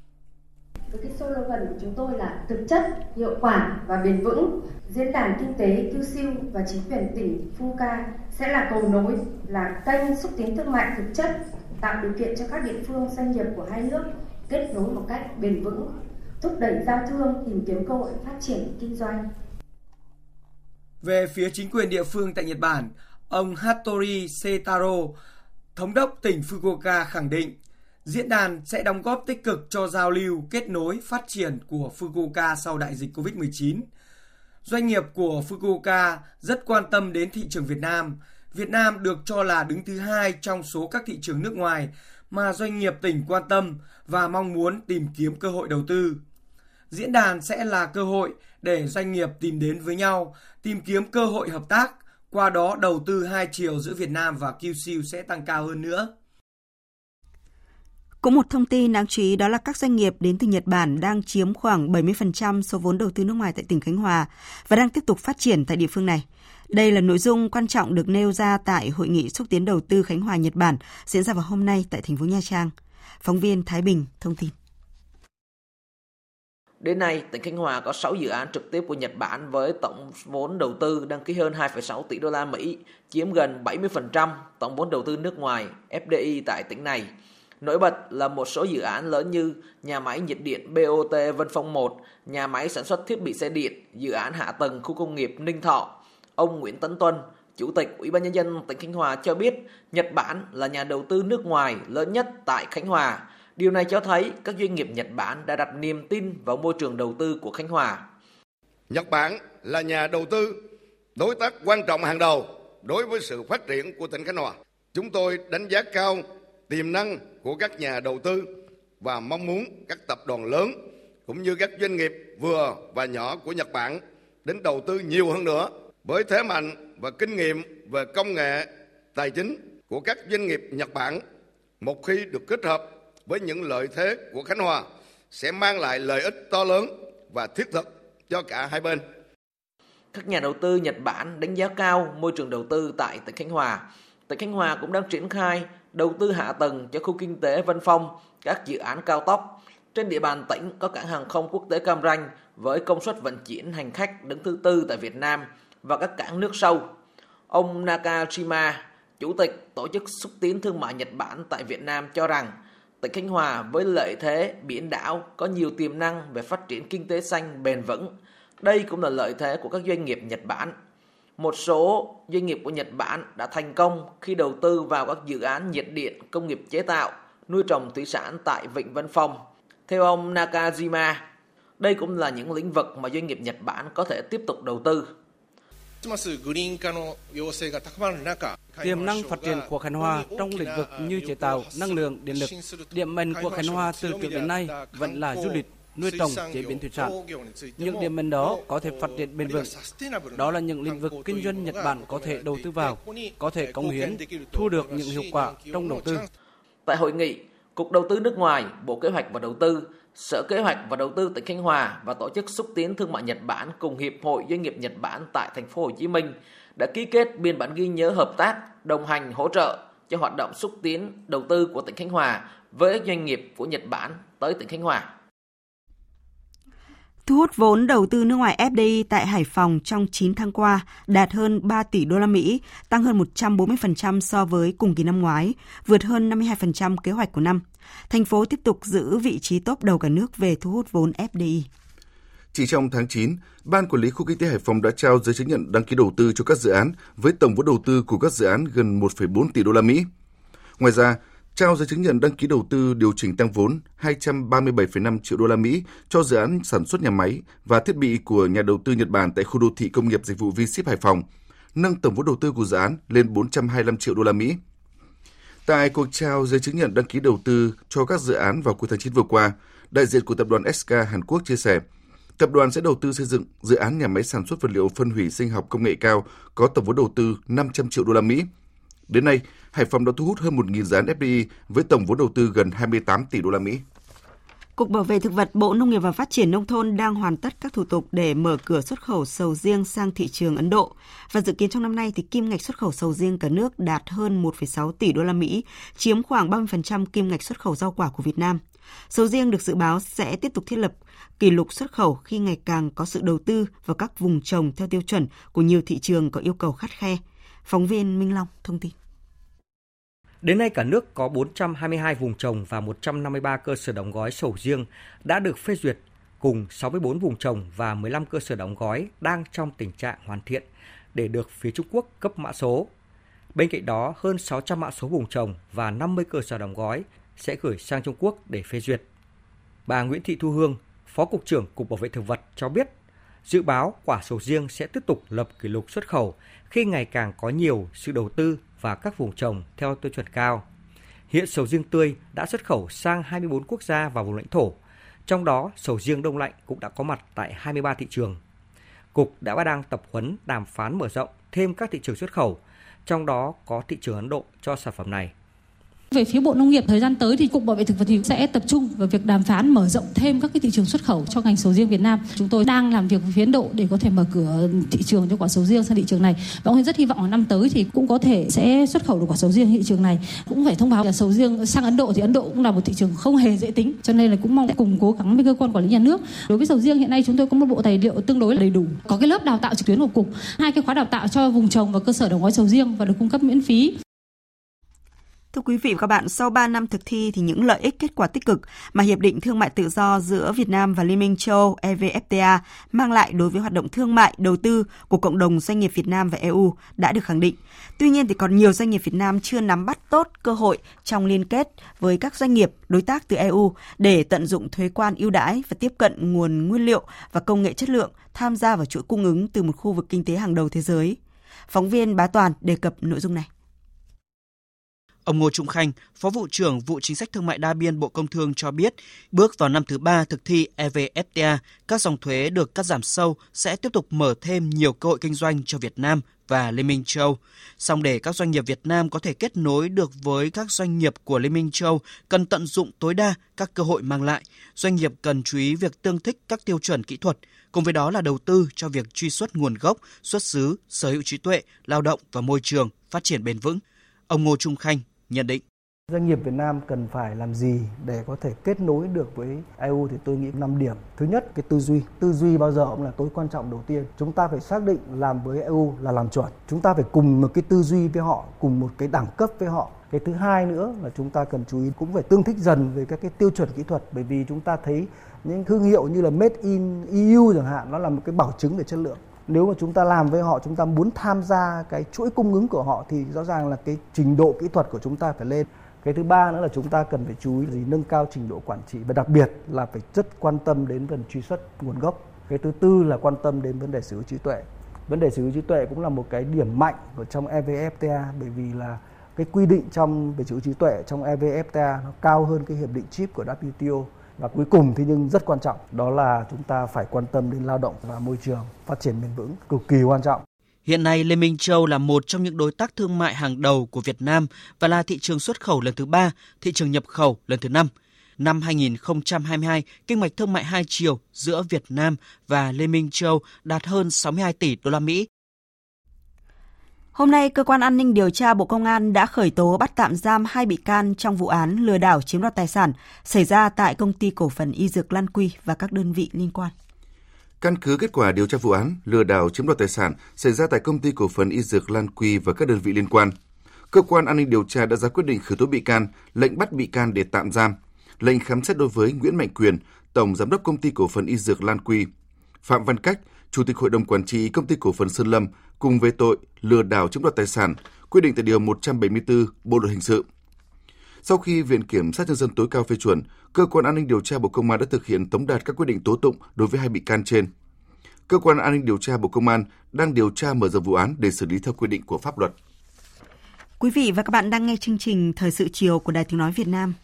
Cái slogan của chúng tôi là thực chất, hiệu quả và bền vững. Diễn đàn Kinh tế Kyushu và chính quyền tỉnh Fukuoka sẽ là cầu nối, là kênh xúc tiến thương mại thực chất, tạo điều kiện cho các địa phương doanh nghiệp của hai nước kết nối một cách bền vững, thúc đẩy giao thương, tìm kiếm cơ hội phát triển kinh doanh. Về phía chính quyền địa phương tại Nhật Bản, ông Hattori Setaro, thống đốc tỉnh Fukuoka khẳng định, diễn đàn sẽ đóng góp tích cực cho giao lưu, kết nối, phát triển của Fukuoka sau đại dịch COVID-19. Doanh nghiệp của Fukuoka rất quan tâm đến thị trường Việt Nam. Việt Nam được cho là đứng thứ 2 trong số các thị trường nước ngoài mà doanh nghiệp tỉnh quan tâm và mong muốn tìm kiếm cơ hội đầu tư. Diễn đàn sẽ là cơ hội để doanh nghiệp tìm đến với nhau, tìm kiếm cơ hội hợp tác, qua đó đầu tư hai chiều giữa Việt Nam và Kyushu sẽ tăng cao hơn nữa. Cũng một thông tin đáng chú ý đó là các doanh nghiệp đến từ Nhật Bản đang chiếm khoảng 70% số vốn đầu tư nước ngoài tại tỉnh Khánh Hòa và đang tiếp tục phát triển tại địa phương này. Đây là nội dung quan trọng được nêu ra tại Hội nghị xúc tiến đầu tư Khánh Hòa-Nhật Bản diễn ra vào hôm nay tại thành phố Nha Trang. Phóng viên Thái Bình thông tin. Đến nay, tỉnh Khánh Hòa có 6 dự án trực tiếp của Nhật Bản với tổng vốn đầu tư đăng ký hơn 2,6 tỷ đô la Mỹ, chiếm gần 70% tổng vốn đầu tư nước ngoài FDI tại tỉnh này. Nổi bật là một số dự án lớn như nhà máy nhiệt điện BOT Vân Phong 1, nhà máy sản xuất thiết bị xe điện, dự án hạ tầng khu công nghiệp Ninh Thọ. Ông Nguyễn Tấn Tuân, Chủ tịch Ủy ban Nhân dân tỉnh Khánh Hòa cho biết Nhật Bản là nhà đầu tư nước ngoài lớn nhất tại Khánh Hòa. Điều này cho thấy các doanh nghiệp Nhật Bản đã đặt niềm tin vào môi trường đầu tư của Khánh Hòa. Nhật Bản là nhà đầu tư, đối tác quan trọng hàng đầu đối với sự phát triển của tỉnh Khánh Hòa. Chúng tôi đánh giá cao tiềm năng của các nhà đầu tư và mong muốn các tập đoàn lớn cũng như các doanh nghiệp vừa và nhỏ của Nhật Bản đến đầu tư nhiều hơn nữa. Với thế mạnh và kinh nghiệm về công nghệ, tài chính của các doanh nghiệp Nhật Bản, một khi được kết hợp với những lợi thế của Khánh Hòa sẽ mang lại lợi ích to lớn và thiết thực cho cả hai bên. Các nhà đầu tư Nhật Bản đánh giá cao môi trường đầu tư tại tỉnh Khánh Hòa. Tỉnh Khánh Hòa cũng đang triển khai đầu tư hạ tầng cho khu kinh tế Vân Phong, các dự án cao tốc. Trên địa bàn tỉnh có cảng hàng không quốc tế Cam Ranh với công suất vận chuyển hành khách đứng thứ 4 tại Việt Nam và các cảng nước sâu. Ông Nakajima, Chủ tịch Tổ chức Xúc tiến Thương mại Nhật Bản tại Việt Nam cho rằng tỉnh Khánh Hòa với lợi thế biển đảo có nhiều tiềm năng về phát triển kinh tế xanh bền vững. Đây cũng là lợi thế của các doanh nghiệp Nhật Bản. Một số doanh nghiệp của Nhật Bản đã thành công khi đầu tư vào các dự án nhiệt điện, công nghiệp chế tạo, nuôi trồng thủy sản tại Vịnh Vân Phong. Theo ông Nakajima, đây cũng là những lĩnh vực mà doanh nghiệp Nhật Bản có thể tiếp tục đầu tư. Tiềm năng phát triển của Khánh Hòa trong lĩnh vực như chế tạo, năng lượng, điện lực, điểm mạnh của Khánh Hòa từ trước đến nay vẫn là du lịch, nuôi trồng, chế biến thủy sản. Những điểm mạnh đó có thể phát triển bền vững. Đó là những lĩnh vực kinh doanh Nhật Bản có thể đầu tư vào, có thể cống hiến, thu được những hiệu quả trong đầu tư. Tại hội nghị, Cục Đầu tư nước ngoài, Bộ Kế hoạch và Đầu tư, Sở Kế hoạch và Đầu tư tỉnh Khánh Hòa và Tổ chức Xúc tiến Thương mại Nhật Bản cùng Hiệp hội Doanh nghiệp Nhật Bản tại Thành phố Hồ Chí Minh đã ký kết biên bản ghi nhớ hợp tác, đồng hành, hỗ trợ cho hoạt động xúc tiến đầu tư của tỉnh Khánh Hòa với doanh nghiệp của Nhật Bản tới tỉnh Khánh Hòa. Thu hút vốn đầu tư nước ngoài FDI tại Hải Phòng trong 9 tháng qua đạt hơn 3 tỷ đô la Mỹ, tăng hơn 140% so với cùng kỳ năm ngoái, vượt hơn 52% kế hoạch của năm. Thành phố tiếp tục giữ vị trí top đầu cả nước về thu hút vốn FDI. Chỉ trong tháng 9, Ban Quản lý Khu Kinh tế Hải Phòng đã trao giấy chứng nhận đăng ký đầu tư cho các dự án với tổng vốn đầu tư của các dự án gần 1,4 tỷ đô la Mỹ. Ngoài ra, trao giấy chứng nhận đăng ký đầu tư điều chỉnh tăng vốn 237,5 triệu đô la Mỹ cho dự án sản xuất nhà máy và thiết bị của nhà đầu tư Nhật Bản tại khu đô thị công nghiệp dịch vụ V-Ship Hải Phòng, nâng tổng vốn đầu tư của dự án lên 425 triệu đô la Mỹ. Tại cuộc trao giấy chứng nhận đăng ký đầu tư cho các dự án vào cuối tháng 9 vừa qua, đại diện của tập đoàn SK Hàn Quốc chia sẻ, tập đoàn sẽ đầu tư xây dựng dự án nhà máy sản xuất vật liệu phân hủy sinh học công nghệ cao có tổng vốn đầu tư 500 triệu đô la Mỹ. Đến nay, Hải Phòng đã thu hút hơn 1.000 dự án FDI với tổng vốn đầu tư gần 28 tỷ đô la Mỹ. Cục Bảo vệ Thực vật Bộ Nông nghiệp và Phát triển Nông thôn đang hoàn tất các thủ tục để mở cửa xuất khẩu sầu riêng sang thị trường Ấn Độ. Và dự kiến trong năm nay thì kim ngạch xuất khẩu sầu riêng cả nước đạt hơn 1,6 tỷ đô la Mỹ, chiếm khoảng 30% kim ngạch xuất khẩu rau quả của Việt Nam. Sầu riêng được dự báo sẽ tiếp tục thiết lập kỷ lục xuất khẩu khi ngày càng có sự đầu tư vào các vùng trồng theo tiêu chuẩn của nhiều thị trường có yêu cầu khắt khe. Phóng viên Minh Long thông tin. Đến nay cả nước có 422 vùng trồng và 153 cơ sở đóng gói sầu riêng đã được phê duyệt, cùng 64 vùng trồng và 15 cơ sở đóng gói đang trong tình trạng hoàn thiện để được phía Trung Quốc cấp mã số. Bên cạnh đó, hơn 600 mã số vùng trồng và 50 cơ sở đóng gói sẽ gửi sang Trung Quốc để phê duyệt. Bà Nguyễn Thị Thu Hương, Phó Cục trưởng Cục Bảo vệ Thực vật cho biết, dự báo quả sầu riêng sẽ tiếp tục lập kỷ lục xuất khẩu khi ngày càng có nhiều sự đầu tư và các vùng trồng theo tiêu chuẩn cao. Hiện sầu riêng tươi đã xuất khẩu sang 24 quốc gia và vùng lãnh thổ, trong đó sầu riêng đông lạnh cũng đã có mặt tại 23 thị trường. Cục đã đang tập huấn đàm phán mở rộng thêm các thị trường xuất khẩu, trong đó có thị trường Ấn Độ cho sản phẩm này. Về phía Bộ Nông nghiệp, thời gian tới thì Cục Bảo vệ Thực vật thì sẽ tập trung vào việc đàm phán mở rộng thêm các cái thị trường xuất khẩu cho ngành sầu riêng Việt Nam. Chúng tôi đang làm việc với phía Ấn Độ để có thể mở cửa thị trường cho quả sầu riêng sang thị trường này. Và ông rất hy vọng năm tới thì cũng có thể sẽ xuất khẩu được quả sầu riêng thị trường này. Cũng phải thông báo là sầu riêng sang Ấn Độ thì Ấn Độ cũng là một thị trường không hề dễ tính, cho nên là cũng mong cùng cố gắng với cơ quan quản lý nhà nước. Đối với sầu riêng hiện nay chúng tôi có một bộ tài liệu tương đối là đầy đủ, có cái lớp đào tạo trực tuyến của Cục, 2 cái khóa đào tạo cho vùng trồng và cơ sở đóng gói sầu riêng và được cung cấp miễn phí. Thưa quý vị và các bạn, sau 3 năm thực thi thì những lợi ích kết quả tích cực mà Hiệp định Thương mại Tự do giữa Việt Nam và Liên minh châu Âu EVFTA mang lại đối với hoạt động thương mại, đầu tư của cộng đồng doanh nghiệp Việt Nam và EU đã được khẳng định. Tuy nhiên thì còn nhiều doanh nghiệp Việt Nam chưa nắm bắt tốt cơ hội trong liên kết với các doanh nghiệp đối tác từ EU để tận dụng thuế quan ưu đãi và tiếp cận nguồn nguyên liệu và công nghệ chất lượng tham gia vào chuỗi cung ứng từ một khu vực kinh tế hàng đầu thế giới. Phóng viên Bá Toàn đề cập nội dung này. Ông Ngô Trung Khanh, Phó Vụ trưởng Vụ Chính sách Thương mại Đa biên Bộ Công Thương cho biết, bước vào năm thứ 3 thực thi EVFTA, các dòng thuế được cắt giảm sâu sẽ tiếp tục mở thêm nhiều cơ hội kinh doanh cho Việt Nam và Liên minh châu Âu. Song để các doanh nghiệp Việt Nam có thể kết nối được với các doanh nghiệp của Liên minh châu Âu, cần tận dụng tối đa các cơ hội mang lại. Doanh nghiệp cần chú ý việc tương thích các tiêu chuẩn kỹ thuật, cùng với đó là đầu tư cho việc truy xuất nguồn gốc, xuất xứ, sở hữu trí tuệ, lao động và môi trường, phát triển bền vững. Ông Ngô Trung Khanh nhận định. Doanh nghiệp Việt Nam cần phải làm gì để có thể kết nối được với EU thì tôi nghĩ 5 điểm. Thứ nhất, cái tư duy bao giờ cũng là tối quan trọng đầu tiên. Chúng ta phải xác định làm với EU là làm chuẩn. Chúng ta phải cùng một cái tư duy với họ, cùng một cái đẳng cấp với họ. Cái thứ hai nữa là chúng ta cần chú ý cũng phải tương thích dần với các cái tiêu chuẩn kỹ thuật, bởi vì chúng ta thấy những thương hiệu như là Made in EU chẳng hạn, nó là một cái bảo chứng về chất lượng. Nếu mà chúng ta làm với họ, chúng ta muốn tham gia cái chuỗi cung ứng của họ thì rõ ràng là cái trình độ kỹ thuật của chúng ta phải lên. Cái thứ ba nữa là chúng ta cần phải chú ý nâng cao trình độ quản trị và đặc biệt là phải rất quan tâm đến vấn đề truy xuất nguồn gốc. Cái thứ tư là quan tâm đến vấn đề sở hữu trí tuệ. Vấn đề sở hữu trí tuệ cũng là một cái điểm mạnh ở trong EVFTA, bởi vì là cái quy định về sở hữu trí tuệ trong EVFTA nó cao hơn cái hiệp định chip của WTO. Và cuối cùng thì nhưng rất quan trọng, đó là chúng ta phải quan tâm đến lao động và môi trường, phát triển bền vững cực kỳ quan trọng. Hiện nay, Liên minh châu là một trong những đối tác thương mại hàng đầu của Việt Nam và là thị trường xuất khẩu lần thứ 3, thị trường nhập khẩu lần thứ 5. Năm 2022, kinh mạch thương mại hai chiều giữa Việt Nam và Liên minh châu đạt hơn 62 tỷ đô la Mỹ. Hôm nay, Cơ quan An ninh Điều tra Bộ Công an đã khởi tố bắt tạm giam 2 bị can trong vụ án lừa đảo chiếm đoạt tài sản xảy ra tại công ty cổ phần y dược LanQ và các đơn vị liên quan. Căn cứ kết quả điều tra vụ án lừa đảo chiếm đoạt tài sản xảy ra tại công ty cổ phần y dược LanQ và các đơn vị liên quan, Cơ quan An ninh Điều tra đã ra quyết định khởi tố bị can, lệnh bắt bị can để tạm giam, lệnh khám xét đối với Nguyễn Mạnh Quyền, Tổng Giám đốc công ty cổ phần y dược LanQ, Phạm Văn Cách, Chủ tịch Hội đồng Quản trị công ty cổ phần Sơn Lâm cùng về tội lừa đảo chiếm đoạt tài sản, quy định tại Điều 174 Bộ Luật Hình sự. Sau khi Viện Kiểm sát Nhân dân tối cao phê chuẩn, Cơ quan An ninh Điều tra Bộ Công an đã thực hiện tống đạt các quyết định tố tụng đối với 2 bị can trên. Cơ quan An ninh Điều tra Bộ Công an đang điều tra mở rộng vụ án để xử lý theo quy định của pháp luật. Quý vị và các bạn đang nghe chương trình Thời sự chiều của Đài Tiếng Nói Việt Nam.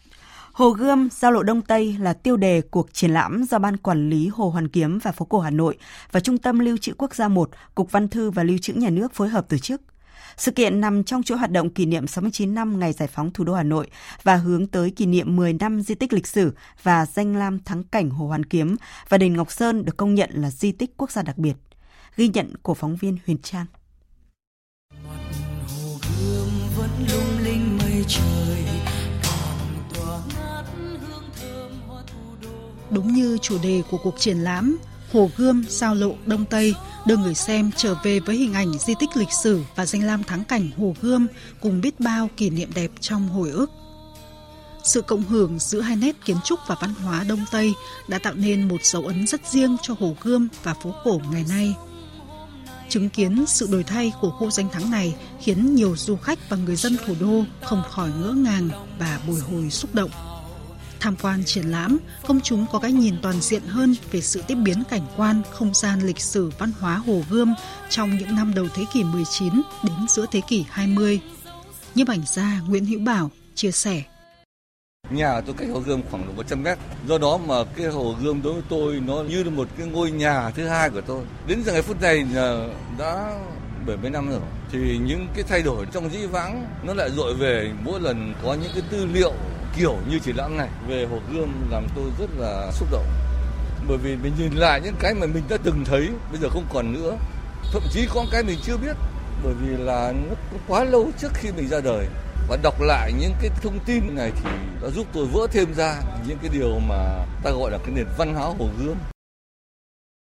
Hồ Gươm, giao lộ Đông Tây là tiêu đề cuộc triển lãm do Ban Quản lý Hồ Hoàn Kiếm và Phố Cổ Hà Nội và Trung tâm Lưu trữ Quốc gia 1, Cục Văn thư và Lưu trữ Nhà nước phối hợp tổ chức. Sự kiện nằm trong chuỗi hoạt động kỷ niệm 69 năm ngày giải phóng thủ đô Hà Nội và hướng tới kỷ niệm 10 năm di tích lịch sử và danh lam thắng cảnh Hồ Hoàn Kiếm và Đền Ngọc Sơn được công nhận là di tích quốc gia đặc biệt. Ghi nhận của phóng viên Huyền Trang. Hồ Gươm vẫn lung linh mây trời. Đúng như chủ đề của cuộc triển lãm, Hồ Gươm, giao lộ Đông Tây đưa người xem trở về với hình ảnh di tích lịch sử và danh lam thắng cảnh Hồ Gươm cùng biết bao kỷ niệm đẹp trong hồi ức. Sự cộng hưởng giữa hai nét kiến trúc và văn hóa Đông Tây đã tạo nên một dấu ấn rất riêng cho Hồ Gươm và phố cổ ngày nay. Chứng kiến sự đổi thay của khu danh thắng này khiến nhiều du khách và người dân thủ đô không khỏi ngỡ ngàng và bồi hồi xúc động. Tham quan triển lãm, công chúng có cái nhìn toàn diện hơn về sự tiếp biến cảnh quan, không gian lịch sử văn hóa Hồ Gươm trong những năm đầu thế kỷ 19 đến giữa thế kỷ 20. Nhiếp ảnh gia Nguyễn Hữu Bảo chia sẻ. Nhà tôi cách Hồ Gươm khoảng 100 mét, do đó mà cái Hồ Gươm đối với tôi nó như là một cái ngôi nhà thứ hai của tôi. Đến giờ ngày phút này đã 70 năm rồi, thì những cái thay đổi trong dĩ vãng nó lại dội về mỗi lần có những cái tư liệu kiểu như triển lãm này về Hồ Gươm làm tôi rất là xúc động, bởi vì mình nhìn lại những cái mà mình đã từng thấy bây giờ không còn nữa, thậm chí có cái mình chưa biết, bởi vì là nó quá lâu trước khi mình ra đời, và đọc lại những cái thông tin này thì đã giúp tôi vỡ thêm ra những cái điều mà ta gọi là cái nền văn hóa Hồ Gươm.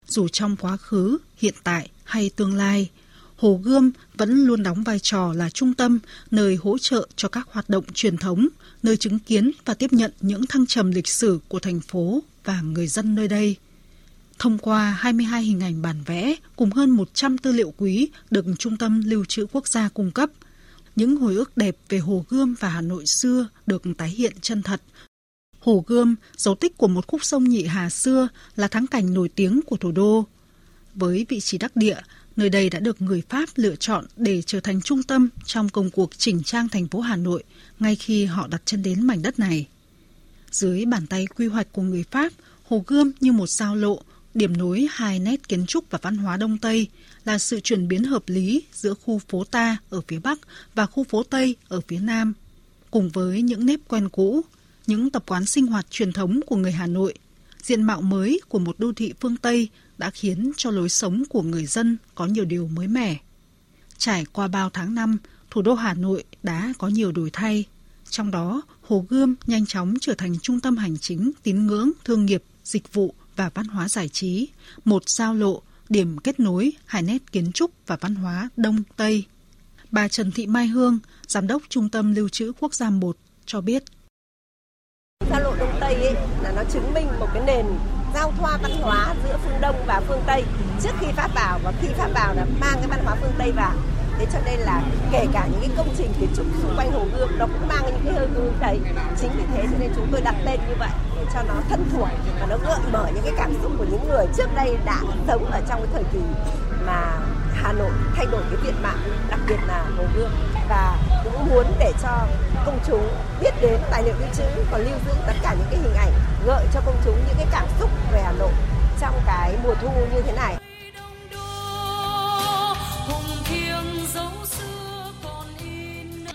Dù trong quá khứ, hiện tại hay tương lai, Hồ Gươm vẫn luôn đóng vai trò là trung tâm, nơi hỗ trợ cho các hoạt động truyền thống, nơi chứng kiến và tiếp nhận những thăng trầm lịch sử của thành phố và người dân nơi đây. Thông qua 22 hình ảnh bản vẽ cùng hơn 100 tư liệu quý được Trung tâm Lưu trữ Quốc gia cung cấp, những hồi ức đẹp về Hồ Gươm và Hà Nội xưa được tái hiện chân thật. Hồ Gươm, dấu tích của một khúc sông Nhị Hà xưa, là thắng cảnh nổi tiếng của thủ đô. Với vị trí đắc địa, nơi đây đã được người Pháp lựa chọn để trở thành trung tâm trong công cuộc chỉnh trang thành phố Hà Nội ngay khi họ đặt chân đến mảnh đất này. Dưới bàn tay quy hoạch của người Pháp, Hồ Gươm như một giao lộ, điểm nối hai nét kiến trúc và văn hóa Đông Tây, là sự chuyển biến hợp lý giữa khu phố ta ở phía Bắc và khu phố Tây ở phía Nam. Cùng với những nếp quen cũ, những tập quán sinh hoạt truyền thống của người Hà Nội, diện mạo mới của một đô thị phương Tây đã khiến cho lối sống của người dân có nhiều điều mới mẻ. Trải qua bao tháng năm, thủ đô Hà Nội đã có nhiều đổi thay. Trong đó, Hồ Gươm nhanh chóng trở thành trung tâm hành chính, tín ngưỡng, thương nghiệp, dịch vụ và văn hóa giải trí, một giao lộ, điểm kết nối hai nét kiến trúc và văn hóa Đông Tây. Bà Trần Thị Mai Hương, Giám đốc Trung tâm Lưu trữ Quốc gia 1 cho biết. Giao lộ Đông Tây ấy, là nó chứng minh một cái nền giao thoa văn hóa giữa phương Đông và phương Tây trước khi Pháp vào, và khi Pháp vào là mang cái văn hóa phương Tây vào. Thế cho nên là kể cả những cái công trình kiến trúc xung quanh Hồ Gươm nó cũng mang những cái hơi hướng đấy. Chính vì thế cho nên chúng tôi đặt tên như vậy để cho nó thân thuộc và nó gợi mở những cái cảm xúc của những người trước đây đã sống ở trong cái thời kỳ mà Hà Nội thay đổi cái diện mạo, đặc biệt là Hồ Gươm, và cũng muốn để cho công chúng biết đến tài liệu lưu trữ còn lưu giữ tất cả những cái hình ảnh gợi cho công chúng những cái cảm xúc về Hà Nội trong cái mùa thu như thế này.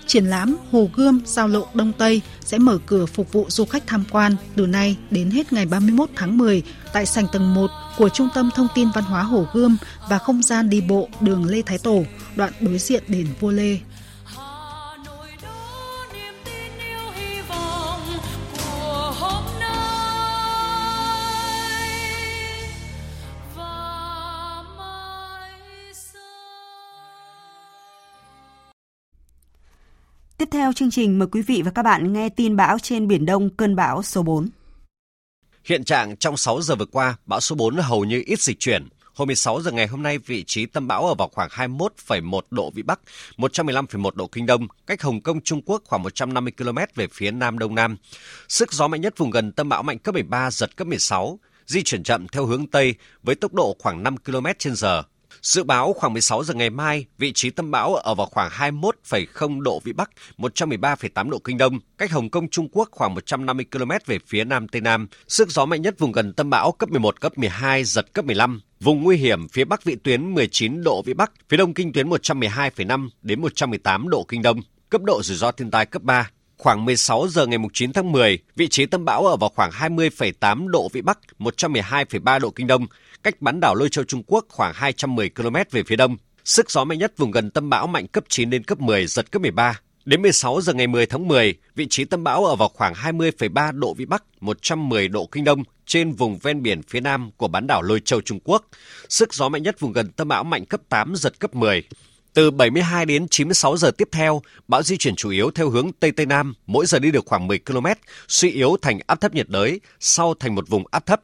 Triển lãm Hồ Gươm giao lộ Đông Tây sẽ mở cửa phục vụ du khách tham quan từ nay đến hết ngày 31 tháng 10 tại sảnh tầng 1 của Trung tâm Thông tin Văn hóa Hồ Gươm và không gian đi bộ đường Lê Thái Tổ, đoạn đối diện đền Vua Lê. Tiếp theo chương trình, mời quý vị và các bạn nghe tin bão trên Biển Đông, cơn bão số 4. Hiện trạng trong 6 giờ vừa qua, bão số 4 hầu như ít dịch chuyển. Hồi 16 giờ ngày hôm nay, vị trí tâm bão ở vào khoảng 21,1 độ Vĩ Bắc, 115,1 độ Kinh Đông, cách Hồng Kông, Trung Quốc khoảng 150 km về phía Nam Đông Nam. Sức gió mạnh nhất vùng gần tâm bão mạnh cấp 13, giật cấp 16, di chuyển chậm theo hướng Tây với tốc độ khoảng 5 km/h. Dự báo khoảng 16 giờ ngày mai, vị trí tâm bão ở vào khoảng 21,0 độ Vĩ Bắc, 113,8 độ Kinh Đông, cách Hồng Kông, Trung Quốc khoảng 150 km về phía Nam Tây Nam. Sức gió mạnh nhất vùng gần tâm bão cấp 11, cấp 12, giật cấp 15. Vùng nguy hiểm phía Bắc vĩ tuyến 19 độ Vĩ Bắc, phía Đông kinh tuyến 112,5 đến 118 độ Kinh Đông, cấp độ rủi ro thiên tai cấp 3. Khoảng 16 giờ ngày 9 tháng 10, vị trí tâm bão ở vào khoảng 20,8 độ Vĩ Bắc, 112,3 độ Kinh Đông, cách bán đảo Lôi Châu Trung Quốc khoảng 210 km về phía đông. Sức gió mạnh nhất vùng gần tâm bão mạnh cấp 9 đến cấp 10, giật cấp 13. Đến 16 giờ ngày 10 tháng 10, vị trí tâm bão ở vào khoảng 20,3 độ Vĩ Bắc, 110 độ Kinh Đông trên vùng ven biển phía nam của bán đảo Lôi Châu Trung Quốc. Sức gió mạnh nhất vùng gần tâm bão mạnh cấp 8, giật cấp 10. Từ 72 đến 96 giờ tiếp theo, bão di chuyển chủ yếu theo hướng Tây Tây Nam, mỗi giờ đi được khoảng 10 km, suy yếu thành áp thấp nhiệt đới, sau thành một vùng áp thấp.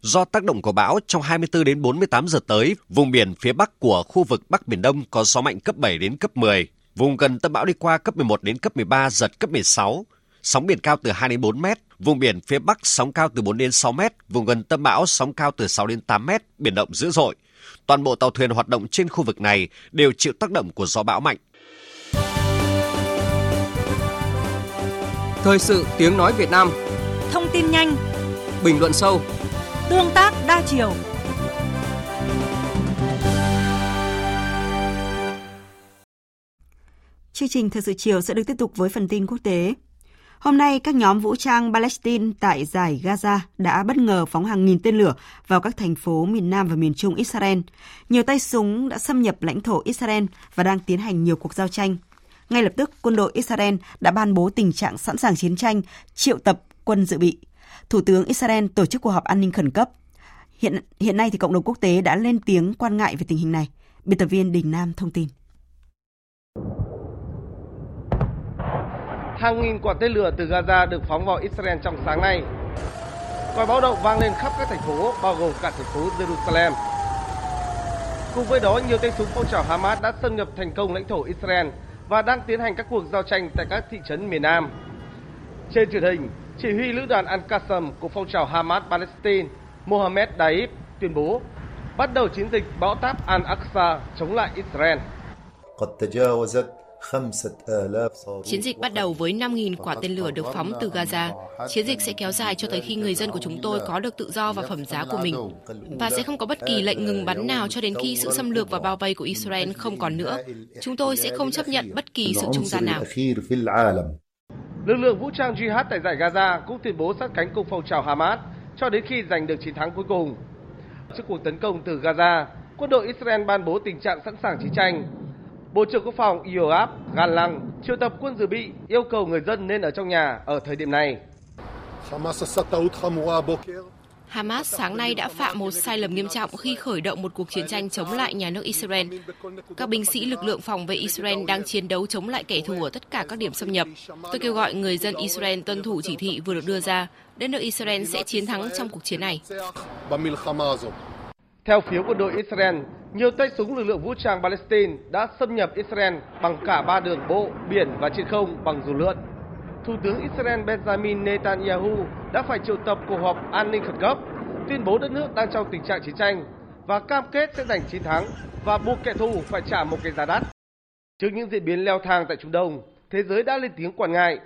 Do tác động của bão, trong 24 đến 48 giờ tới, vùng biển phía Bắc của khu vực Bắc Biển Đông có gió mạnh cấp 7 đến cấp 10, vùng gần tâm bão đi qua cấp 11 đến cấp 13, giật cấp 16. Sóng biển cao từ 2 đến 4 mét, vùng biển phía Bắc sóng cao từ 4 đến 6 mét, vùng gần tâm bão sóng cao từ 6 đến 8 mét, biển động dữ dội. Toàn bộ tàu thuyền hoạt động trên khu vực này đều chịu tác động của gió bão mạnh. Thời sự tiếng nói Việt Nam. Thông tin nhanh, bình luận sâu, tương tác đa chiều. Chương trình Thời sự chiều sẽ được tiếp tục với phần tin quốc tế. Hôm nay, các nhóm vũ trang Palestine tại dải Gaza đã bất ngờ phóng hàng nghìn tên lửa vào các thành phố miền Nam và miền Trung Israel. Nhiều tay súng đã xâm nhập lãnh thổ Israel và đang tiến hành nhiều cuộc giao tranh. Ngay lập tức, quân đội Israel đã ban bố tình trạng sẵn sàng chiến tranh, triệu tập quân dự bị. Thủ tướng Israel tổ chức cuộc họp an ninh khẩn cấp. Hiện nay thì cộng đồng quốc tế đã lên tiếng quan ngại về tình hình này. Biên tập viên Đình Nam thông tin. Hàng nghìn quả tên lửa từ Gaza được phóng vào Israel trong sáng nay. Còi báo động vang lên khắp các thành phố, bao gồm cả thành phố Jerusalem. Cùng với đó, nhiều tay súng phong trào Hamas đã xâm nhập thành công lãnh thổ Israel và đang tiến hành các cuộc giao tranh tại các thị trấn miền Nam. Trên truyền hình, chỉ huy lữ đoàn Al-Qassam của phong trào Hamas Palestine, Mohammed Daif tuyên bố bắt đầu chiến dịch bão táp Al-Aqsa chống lại Israel. Chiến dịch bắt đầu với 5.000 quả tên lửa được phóng từ Gaza. Chiến dịch sẽ kéo dài cho tới khi người dân của chúng tôi có được tự do và phẩm giá của mình. Và sẽ không có bất kỳ lệnh ngừng bắn nào cho đến khi sự xâm lược và bao vây của Israel không còn nữa. Chúng tôi sẽ không chấp nhận bất kỳ sự trung gian nào. Lực lượng vũ trang Jihad tại dải Gaza cũng tuyên bố sát cánh cùng phong trào Hamas cho đến khi giành được chiến thắng cuối cùng. Trước cuộc tấn công từ Gaza, quân đội Israel ban bố tình trạng sẵn sàng chiến tranh. Bộ trưởng Quốc phòng Yoav Gallant triệu tập quân dự bị, yêu cầu người dân nên ở trong nhà ở thời điểm này. Hamas sáng nay đã phạm một sai lầm nghiêm trọng khi khởi động một cuộc chiến tranh chống lại nhà nước Israel. Các binh sĩ lực lượng phòng vệ Israel đang chiến đấu chống lại kẻ thù ở tất cả các điểm xâm nhập. Tôi kêu gọi người dân Israel tuân thủ chỉ thị vừa được đưa ra. Đất nước Israel sẽ chiến thắng trong cuộc chiến này. Theo phiếu quân đội Israel, nhiều tay súng lực lượng vũ trang Palestine đã xâm nhập Israel bằng cả 3 đường bộ, biển và trên không bằng dù lượn. Thủ tướng Israel Benjamin Netanyahu đã phải triệu tập cuộc họp an ninh khẩn cấp, tuyên bố đất nước đang trong tình trạng chiến tranh và cam kết sẽ giành chiến thắng và buộc kẻ thù phải trả một cái giá đắt. Trước những diễn biến leo thang tại Trung Đông, thế giới đã lên tiếng quan ngại.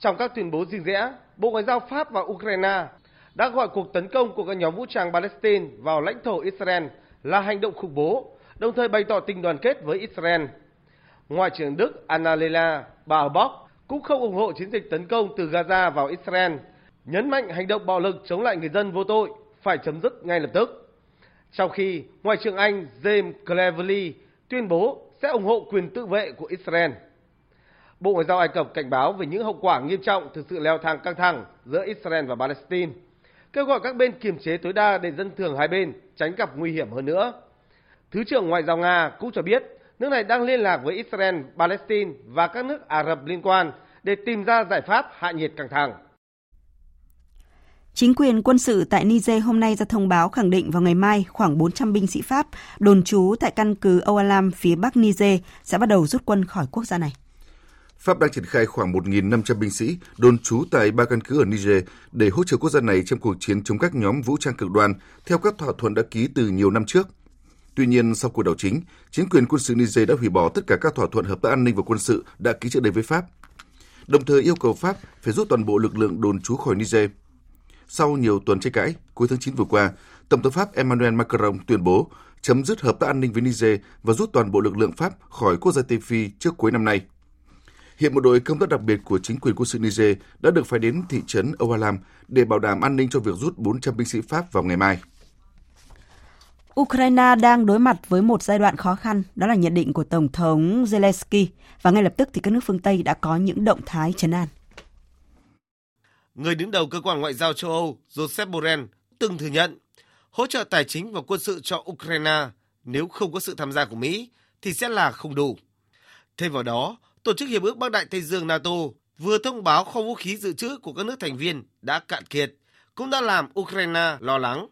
Trong các tuyên bố riêng rẽ, Bộ Ngoại giao Pháp và Ukraine đã gọi cuộc tấn công của các nhóm vũ trang Palestine vào lãnh thổ Israel là hành động khủng bố, đồng thời bày tỏ tình đoàn kết với Israel. Ngoại trưởng Đức Annalena Baerbock cũng không ủng hộ chiến dịch tấn công từ Gaza vào Israel, nhấn mạnh hành động bạo lực chống lại người dân vô tội phải chấm dứt ngay lập tức. Trong khi, Ngoại trưởng Anh James Cleverly tuyên bố sẽ ủng hộ quyền tự vệ của Israel. Bộ Ngoại giao Ai Cập cảnh báo về những hậu quả nghiêm trọng từ sự leo thang căng thẳng giữa Israel và Palestine, kêu gọi các bên kiềm chế tối đa để dân thường hai bên tránh gặp nguy hiểm hơn nữa. Thứ trưởng Ngoại giao Nga cũng cho biết nước này đang liên lạc với Israel, Palestine và các nước Ả Rập liên quan để tìm ra giải pháp hạ nhiệt căng thẳng. Chính quyền quân sự tại Niger hôm nay ra thông báo khẳng định vào ngày mai khoảng 400 binh sĩ Pháp đồn trú tại căn cứ Oualam phía bắc Niger sẽ bắt đầu rút quân khỏi quốc gia này. Pháp đang triển khai khoảng 1.500 binh sĩ đồn trú tại 3 căn cứ ở Niger để hỗ trợ quốc gia này trong cuộc chiến chống các nhóm vũ trang cực đoan theo các thỏa thuận đã ký từ nhiều năm trước. Tuy nhiên, sau cuộc đảo chính, chính quyền quân sự Niger đã hủy bỏ tất cả các thỏa thuận hợp tác an ninh và quân sự đã ký trước đây với Pháp, đồng thời yêu cầu Pháp phải rút toàn bộ lực lượng đồn trú khỏi Niger. Sau nhiều tuần tranh cãi, cuối tháng 9 vừa qua, Tổng thống Pháp Emmanuel Macron tuyên bố chấm dứt hợp tác an ninh với Niger và rút toàn bộ lực lượng Pháp khỏi quốc gia Tây Phi trước cuối năm nay. Hiện một đội công tác đặc biệt của chính quyền quân sự Niger đã được phái đến thị trấn Oualam để bảo đảm an ninh cho việc rút 400 binh sĩ Pháp vào ngày mai. Ukraine đang đối mặt với một giai đoạn khó khăn, đó là nhận định của Tổng thống Zelensky. Và ngay lập tức thì các nước phương Tây đã có những động thái trấn an. Người đứng đầu cơ quan ngoại giao châu Âu Joseph Borrell từng thừa nhận hỗ trợ tài chính và quân sự cho Ukraine nếu không có sự tham gia của Mỹ thì sẽ là không đủ. Thêm vào đó, Tổ chức Hiệp ước Bắc Đại Tây Dương NATO vừa thông báo kho vũ khí dự trữ của các nước thành viên đã cạn kiệt, cũng đã làm Ukraine lo lắng.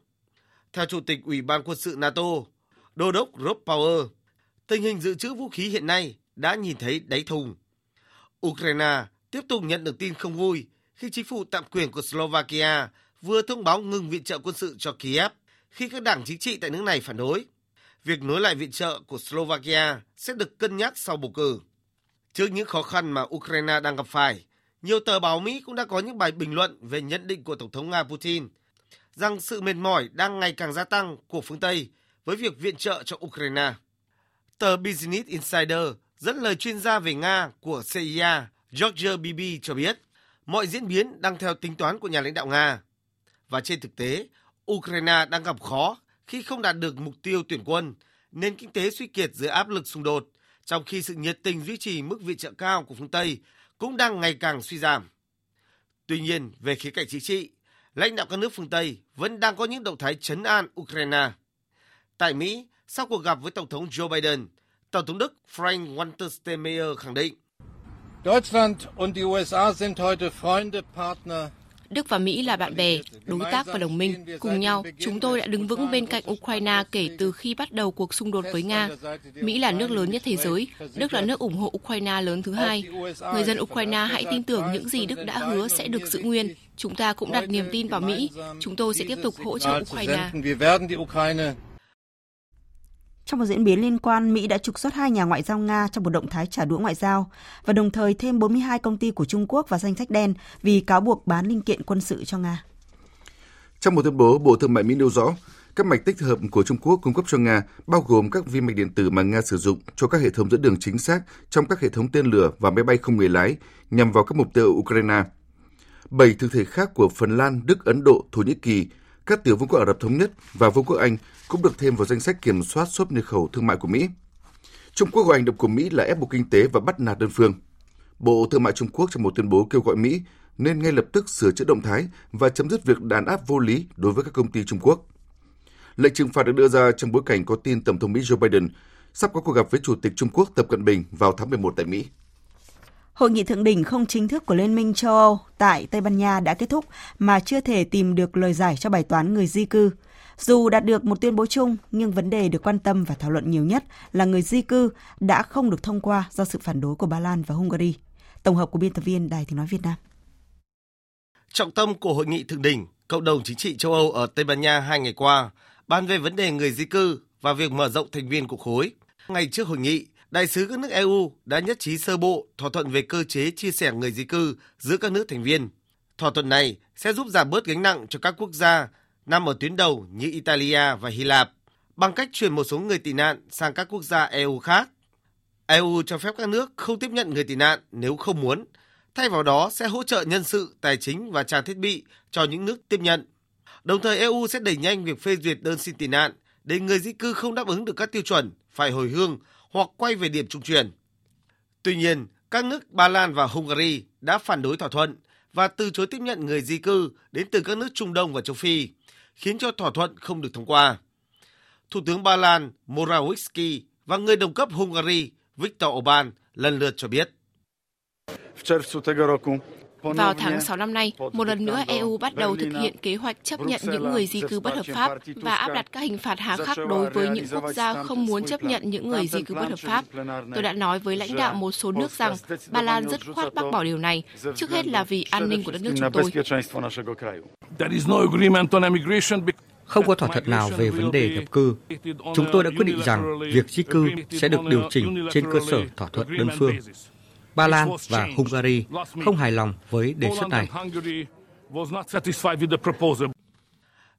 Theo Chủ tịch Ủy ban Quân sự NATO, Đô đốc Rob Power, tình hình dự trữ vũ khí hiện nay đã nhìn thấy đáy thùng. Ukraine tiếp tục nhận được tin không vui khi chính phủ tạm quyền của Slovakia vừa thông báo ngừng viện trợ quân sự cho Kiev khi các đảng chính trị tại nước này phản đối. Việc nối lại viện trợ của Slovakia sẽ được cân nhắc sau bầu cử. Trước những khó khăn mà Ukraine đang gặp phải, nhiều tờ báo Mỹ cũng đã có những bài bình luận về nhận định của Tổng thống Nga Putin rằng sự mệt mỏi đang ngày càng gia tăng của phương Tây với việc viện trợ cho Ukraine. Tờ Business Insider dẫn lời chuyên gia về Nga của CIA George Bibi cho biết mọi diễn biến đang theo tính toán của nhà lãnh đạo Nga. Và trên thực tế, Ukraine đang gặp khó khi không đạt được mục tiêu tuyển quân, nền kinh tế suy kiệt dưới áp lực xung đột, trong khi sự nhiệt tình duy trì mức viện trợ cao của phương Tây cũng đang ngày càng suy giảm. Tuy nhiên, về khía cạnh chính trị, lãnh đạo các nước phương Tây vẫn đang có những động thái trấn an Ukraine. Tại Mỹ, sau cuộc gặp với Tổng thống Joe Biden, Tổng thống Đức Frank-Walter Steinmeier khẳng định Đức và Mỹ là bạn bè, đối tác và đồng minh. Cùng nhau, chúng tôi đã đứng vững bên cạnh Ukraine kể từ khi bắt đầu cuộc xung đột với Nga. Mỹ là nước lớn nhất thế giới. Đức là nước ủng hộ Ukraine lớn thứ hai. Người dân Ukraine hãy tin tưởng những gì Đức đã hứa sẽ được giữ nguyên. Chúng ta cũng đặt niềm tin vào Mỹ. Chúng tôi sẽ tiếp tục hỗ trợ Ukraine. Trong một diễn biến liên quan, Mỹ đã trục xuất 2 nhà ngoại giao Nga trong một động thái trả đũa ngoại giao và đồng thời thêm 42 công ty của Trung Quốc vào danh sách đen vì cáo buộc bán linh kiện quân sự cho Nga. Trong một tuyên bố, Bộ Thương mại Mỹ nêu rõ các mạch tích hợp của Trung Quốc cung cấp cho Nga bao gồm các vi mạch điện tử mà Nga sử dụng cho các hệ thống dẫn đường chính xác trong các hệ thống tên lửa và máy bay không người lái nhằm vào các mục tiêu Ukraine. 7 thực thể khác của Phần Lan, Đức, Ấn Độ, Thổ Nhĩ Kỳ, các tiểu vương quốc Ả Rập Thống Nhất và Vương quốc Anh cũng được thêm vào danh sách kiểm soát xuất nhập khẩu thương mại của Mỹ. Trung Quốc gọi hành động của Mỹ là ép buộc kinh tế và bắt nạt đơn phương. Bộ Thương mại Trung Quốc trong một tuyên bố kêu gọi Mỹ nên ngay lập tức sửa chữa động thái và chấm dứt việc đàn áp vô lý đối với các công ty Trung Quốc. Lệnh trừng phạt được đưa ra trong bối cảnh có tin Tổng thống Mỹ Joe Biden sắp có cuộc gặp với Chủ tịch Trung Quốc Tập Cận Bình vào tháng 11 tại Mỹ. Hội nghị thượng đỉnh không chính thức của Liên minh châu Âu tại Tây Ban Nha đã kết thúc mà chưa thể tìm được lời giải cho bài toán người di cư. Dù đạt được một tuyên bố chung, nhưng vấn đề được quan tâm và thảo luận nhiều nhất là người di cư đã không được thông qua do sự phản đối của Ba Lan và Hungary. Tổng hợp của biên tập viên Đài Tiếng nói Việt Nam. Trọng tâm của hội nghị thượng đỉnh Cộng đồng Chính trị châu Âu ở Tây Ban Nha 2 ngày qua bàn về vấn đề người di cư và việc mở rộng thành viên của khối. Ngày trước hội nghị, đại sứ các nước EU đã nhất trí sơ bộ thỏa thuận về cơ chế chia sẻ người di cư giữa các nước thành viên. Thỏa thuận này sẽ giúp giảm bớt gánh nặng cho các quốc gia nằm ở tuyến đầu như Italia và Hy Lạp bằng cách chuyển một số người tị nạn sang các quốc gia EU khác. EU cho phép các nước không tiếp nhận người tị nạn nếu không muốn, thay vào đó sẽ hỗ trợ nhân sự, tài chính và trang thiết bị cho những nước tiếp nhận. Đồng thời EU sẽ đẩy nhanh việc phê duyệt đơn xin tị nạn để người di cư không đáp ứng được các tiêu chuẩn phải hồi hương hoặc quay về điểm trung chuyển. Tuy nhiên, các nước Ba Lan và Hungary đã phản đối thỏa thuận và từ chối tiếp nhận người di cư đến từ các nước Trung Đông và Châu Phi, khiến cho thỏa thuận không được thông qua. Thủ tướng Ba Lan Morawiecki và người đồng cấp Hungary Viktor Orbán lần lượt cho biết. Vào tháng 6 năm nay, một lần nữa EU bắt đầu thực hiện kế hoạch chấp nhận những người di cư bất hợp pháp và áp đặt các hình phạt hà khắc đối với những quốc gia không muốn chấp nhận những người di cư bất hợp pháp. Tôi đã nói với lãnh đạo một số nước rằng Ba Lan dứt khoát bác bỏ điều này, trước hết là vì an ninh của đất nước chúng tôi. Không có thỏa thuận nào về vấn đề nhập cư. Chúng tôi đã quyết định rằng việc di cư sẽ được điều chỉnh trên cơ sở thỏa thuận đơn phương. Ba Lan và Hungary không hài lòng với đề xuất này.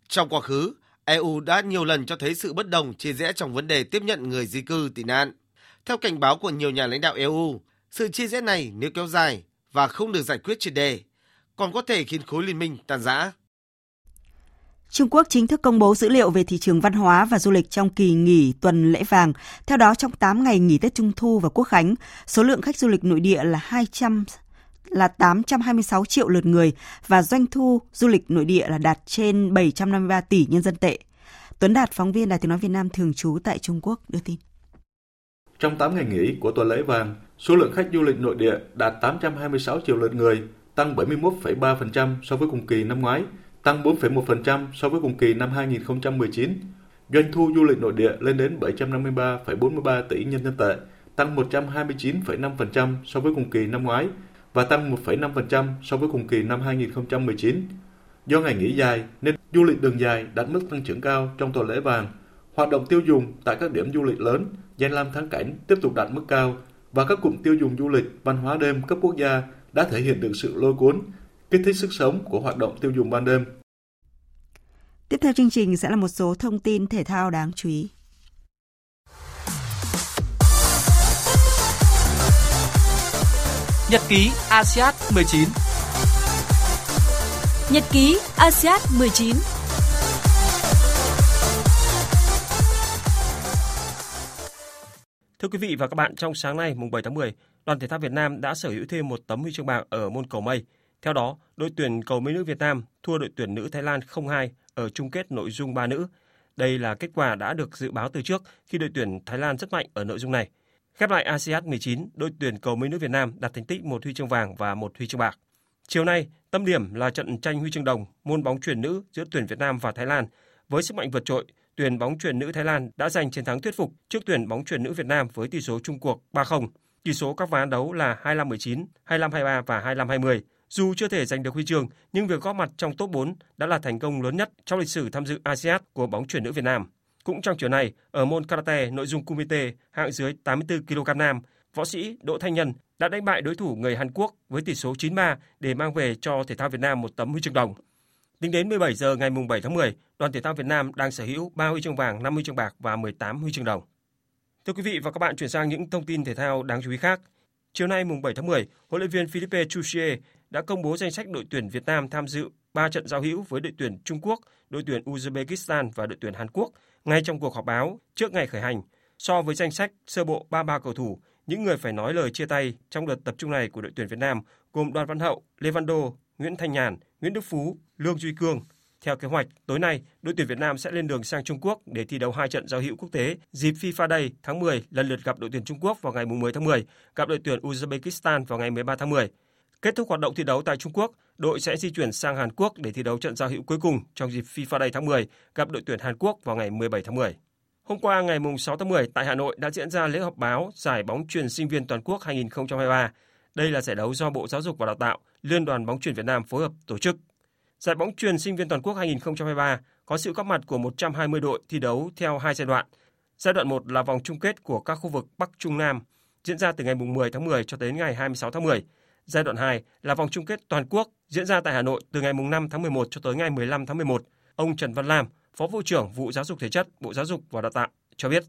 Trong quá khứ, EU đã nhiều lần cho thấy sự bất đồng chia rẽ trong vấn đề tiếp nhận người di cư tị nạn. Theo cảnh báo của nhiều nhà lãnh đạo EU, sự chia rẽ này nếu kéo dài và không được giải quyết triệt để, còn có thể khiến khối liên minh tan rã. Trung Quốc chính thức công bố dữ liệu về thị trường văn hóa và du lịch trong kỳ nghỉ tuần lễ vàng. Theo đó, trong 8 ngày nghỉ Tết Trung Thu và Quốc Khánh, số lượng khách du lịch nội địa là 826 triệu lượt người và doanh thu du lịch nội địa là đạt trên 753 tỷ nhân dân tệ. Tuấn Đạt, phóng viên Đài Tiếng nói Việt Nam thường trú tại Trung Quốc đưa tin. Trong 8 ngày nghỉ của tuần lễ vàng, số lượng khách du lịch nội địa đạt 826 triệu lượt người, tăng 71,3% so với cùng kỳ năm ngoái, tăng 4,1% so với cùng kỳ năm 2019. Doanh thu du lịch nội địa lên đến 753,43 tỷ nhân dân tệ, tăng 129,5% so với cùng kỳ năm ngoái và tăng 1,5% so với cùng kỳ năm 2019. Do ngày nghỉ dài nên du lịch đường dài đạt mức tăng trưởng cao trong tuần lễ vàng. Hoạt động tiêu dùng tại các điểm du lịch lớn, danh lam thắng cảnh tiếp tục đạt mức cao và các cụm tiêu dùng du lịch văn hóa đêm cấp quốc gia đã thể hiện được sự lôi cuốn, kích thích sức sống của hoạt động tiêu dùng ban đêm. Tiếp theo chương trình sẽ là một số thông tin thể thao đáng chú ý. Nhật ký ASEAN 19. Nhật ký ASEAN 19. Thưa quý vị và các bạn, trong sáng nay mùng 7 tháng 10, đoàn thể thao Việt Nam đã sở hữu thêm một tấm huy chương bạc ở môn cầu mây. Theo đó, đội tuyển cầu mây nữ Việt Nam thua đội tuyển nữ Thái Lan 0-2 ở chung kết nội dung 3 nữ. Đây là kết quả đã được dự báo từ trước khi đội tuyển Thái Lan rất mạnh ở nội dung này. Khép lại ASEAN 19, đội tuyển cầu mây nữ Việt Nam đạt thành tích 1 huy chương vàng và 1 huy chương bạc. Chiều nay, tâm điểm là trận tranh huy chương đồng môn bóng chuyền nữ giữa tuyển Việt Nam và Thái Lan. Với sức mạnh vượt trội, tuyển bóng chuyền nữ Thái Lan đã giành chiến thắng thuyết phục trước tuyển bóng chuyền nữ Việt Nam với tỷ số chung cuộc 3-0. Tỷ số các ván đấu là 25-19, 25-23 và 25-20. Dù chưa thể giành được huy chương, nhưng việc góp mặt trong top 4 đã là thành công lớn nhất trong lịch sử tham dự ASEAN của bóng chuyền nữ Việt Nam. Cũng trong chiều nay, ở môn karate nội dung kumite hạng dưới 84 kg nam, võ sĩ Đỗ Thanh Nhân đã đánh bại đối thủ người Hàn Quốc với tỷ số 9-3 để mang về cho thể thao Việt Nam một tấm huy chương đồng. Tính đến 17 giờ ngày 7 tháng 10, đoàn thể thao Việt Nam đang sở hữu 3 huy chương vàng, 5 huy chương bạc và 18 huy chương đồng. Thưa quý vị và các bạn, chuyển sang những thông tin thể thao đáng chú ý khác. Chiều nay mùng 7 tháng 10, huấn luyện viên Philippe Chuchie đã công bố danh sách đội tuyển Việt Nam tham dự 3 trận giao hữu với đội tuyển Trung Quốc, đội tuyển Uzbekistan và đội tuyển Hàn Quốc ngay trong cuộc họp báo trước ngày khởi hành. So với danh sách sơ bộ 33 cầu thủ, những người phải nói lời chia tay trong đợt tập trung này của đội tuyển Việt Nam gồm Đoàn Văn Hậu, Levando, Nguyễn Thanh Nhàn, Nguyễn Đức Phú, Lương Duy Cương. Theo kế hoạch, tối nay, đội tuyển Việt Nam sẽ lên đường sang Trung Quốc để thi đấu 2 trận giao hữu quốc tế dịp FIFA Day tháng 10, lần lượt gặp đội tuyển Trung Quốc vào ngày 10 tháng 10, gặp đội tuyển Uzbekistan vào ngày 13 tháng 10. Kết thúc hoạt động thi đấu tại Trung Quốc, đội sẽ di chuyển sang Hàn Quốc để thi đấu trận giao hữu cuối cùng trong dịp FIFA Day tháng 10, gặp đội tuyển Hàn Quốc vào ngày 17 tháng 10. Hôm qua ngày 6 tháng 10 tại Hà Nội đã diễn ra lễ họp báo giải bóng chuyền sinh viên toàn quốc 2023. Đây là giải đấu do Bộ Giáo dục và Đào tạo, Liên đoàn bóng chuyền Việt Nam phối hợp tổ chức. Giải bóng chuyền sinh viên toàn quốc 2023 có sự góp mặt của 120 đội thi đấu theo 2 giai đoạn. Giai đoạn 1 là vòng chung kết của các khu vực Bắc Trung Nam, diễn ra từ ngày 10 tháng 10 cho đến ngày 26 tháng 10. Giai đoạn 2 là vòng chung kết toàn quốc, diễn ra tại Hà Nội từ ngày 5 tháng 11 cho tới ngày 15 tháng 11. Ông Trần Văn Lam, Phó Vụ trưởng Vụ Giáo dục Thể chất, Bộ Giáo dục và Đào tạo cho biết.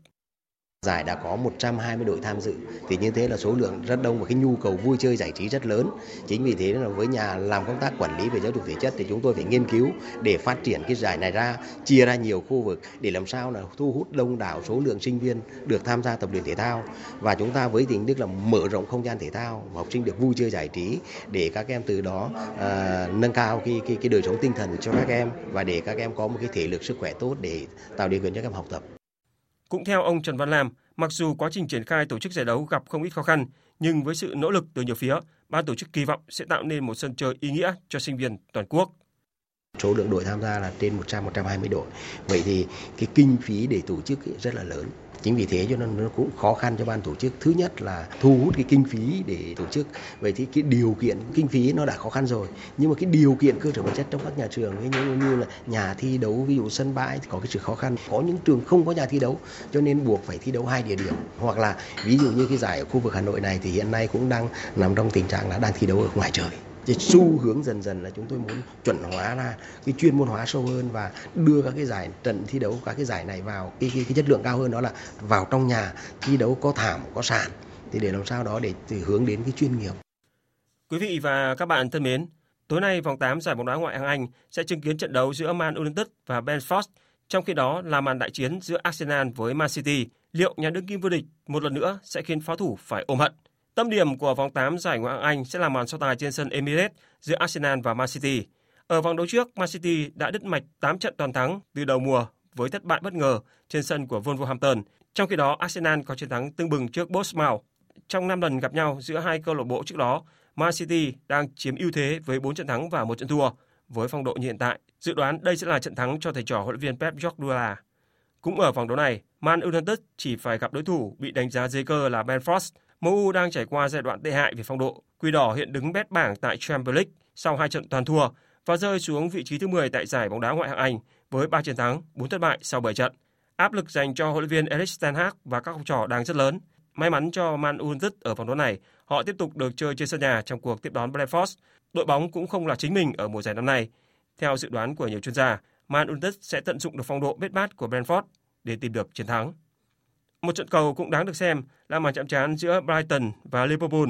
Giải đã có 120 đội tham dự, thì như thế là số lượng rất đông và cái nhu cầu vui chơi giải trí rất lớn. Chính vì thế là với nhà làm công tác quản lý về giáo dục thể chất thì chúng tôi phải nghiên cứu để phát triển cái giải này ra, chia ra nhiều khu vực để làm sao là thu hút đông đảo số lượng sinh viên được tham gia tập luyện thể thao. Và chúng ta với tính đức là mở rộng không gian thể thao, học sinh được vui chơi giải trí để các em từ đó nâng cao cái đời sống tinh thần cho các em và để các em có một cái thể lực sức khỏe tốt để tạo điều kiện cho các em học tập. Cũng theo ông Trần Văn Lam, mặc dù quá trình triển khai tổ chức giải đấu gặp không ít khó khăn, nhưng với sự nỗ lực từ nhiều phía, ban tổ chức kỳ vọng sẽ tạo nên một sân chơi ý nghĩa cho sinh viên toàn quốc. Số lượng đội tham gia là trên 100-120 đội. Vậy thì cái kinh phí để tổ chức rất là lớn. Chính vì thế cho nên nó cũng khó khăn cho ban tổ chức. Thứ nhất là thu hút cái kinh phí để tổ chức. Vậy thì cái điều kiện kinh phí nó đã khó khăn rồi. Nhưng mà cái điều kiện cơ sở vật chất trong các nhà trường như là nhà thi đấu, ví dụ sân bãi thì có cái sự khó khăn. Có những trường không có nhà thi đấu cho nên buộc phải thi đấu 2 địa điểm. Hoặc là ví dụ như cái giải ở khu vực Hà Nội này thì hiện nay cũng đang nằm trong tình trạng là đang thi đấu ở ngoài trời. Thì xu hướng dần là chúng tôi muốn chuẩn hóa ra, cái chuyên môn hóa sâu hơn và đưa các cái giải trận thi đấu, các cái giải này vào cái chất lượng cao hơn, đó là vào trong nhà thi đấu có thảm, có sàn, thì để làm sao đó để hướng đến cái chuyên nghiệp. Quý vị và các bạn thân mến, tối nay vòng 8 giải bóng đá ngoại hạng Anh sẽ chứng kiến trận đấu giữa Man United và Brentford, trong khi đó là màn đại chiến giữa Arsenal với Man City. Liệu nhà đương kim vô địch một lần nữa sẽ khiến pháo thủ phải ôm hận? Tâm điểm của vòng 8 giải Ngoại hạng Anh sẽ là màn so tài trên sân Emirates giữa Arsenal và Man City. Ở vòng đấu trước, Man City đã đứt mạch 8 trận toàn thắng từ đầu mùa với thất bại bất ngờ trên sân của Wolverhampton. Trong khi đó, Arsenal có chiến thắng tưng bừng trước Bournemouth. Trong 5 lần gặp nhau giữa hai câu lạc bộ trước đó, Man City đang chiếm ưu thế với 4 trận thắng và 1 trận thua. Với phong độ như hiện tại, dự đoán đây sẽ là trận thắng cho thầy trò huấn luyện viên Pep Guardiola. Cũng ở vòng đấu này, Man United chỉ phải gặp đối thủ bị đánh giá dưới cơ là Brentford. MU đang trải qua giai đoạn tệ hại về phong độ. Quỷ đỏ hiện đứng bét bảng tại Champions League sau 2 trận toàn thua và rơi xuống vị trí thứ 10 tại giải bóng đá ngoại hạng Anh với 3 chiến thắng, 4 thất bại sau 7 trận. Áp lực dành cho huấn luyện viên Erik ten Hag và các học trò đang rất lớn. May mắn cho Man United ở vòng đấu này, họ tiếp tục được chơi trên sân nhà trong cuộc tiếp đón Brentford. Đội bóng cũng không là chính mình ở mùa giải năm nay. Theo dự đoán của nhiều chuyên gia, Man United sẽ tận dụng được phong độ bết bát của Brentford để tìm được chiến thắng. Một trận cầu cũng đáng được xem là màn chạm trán giữa Brighton và Liverpool.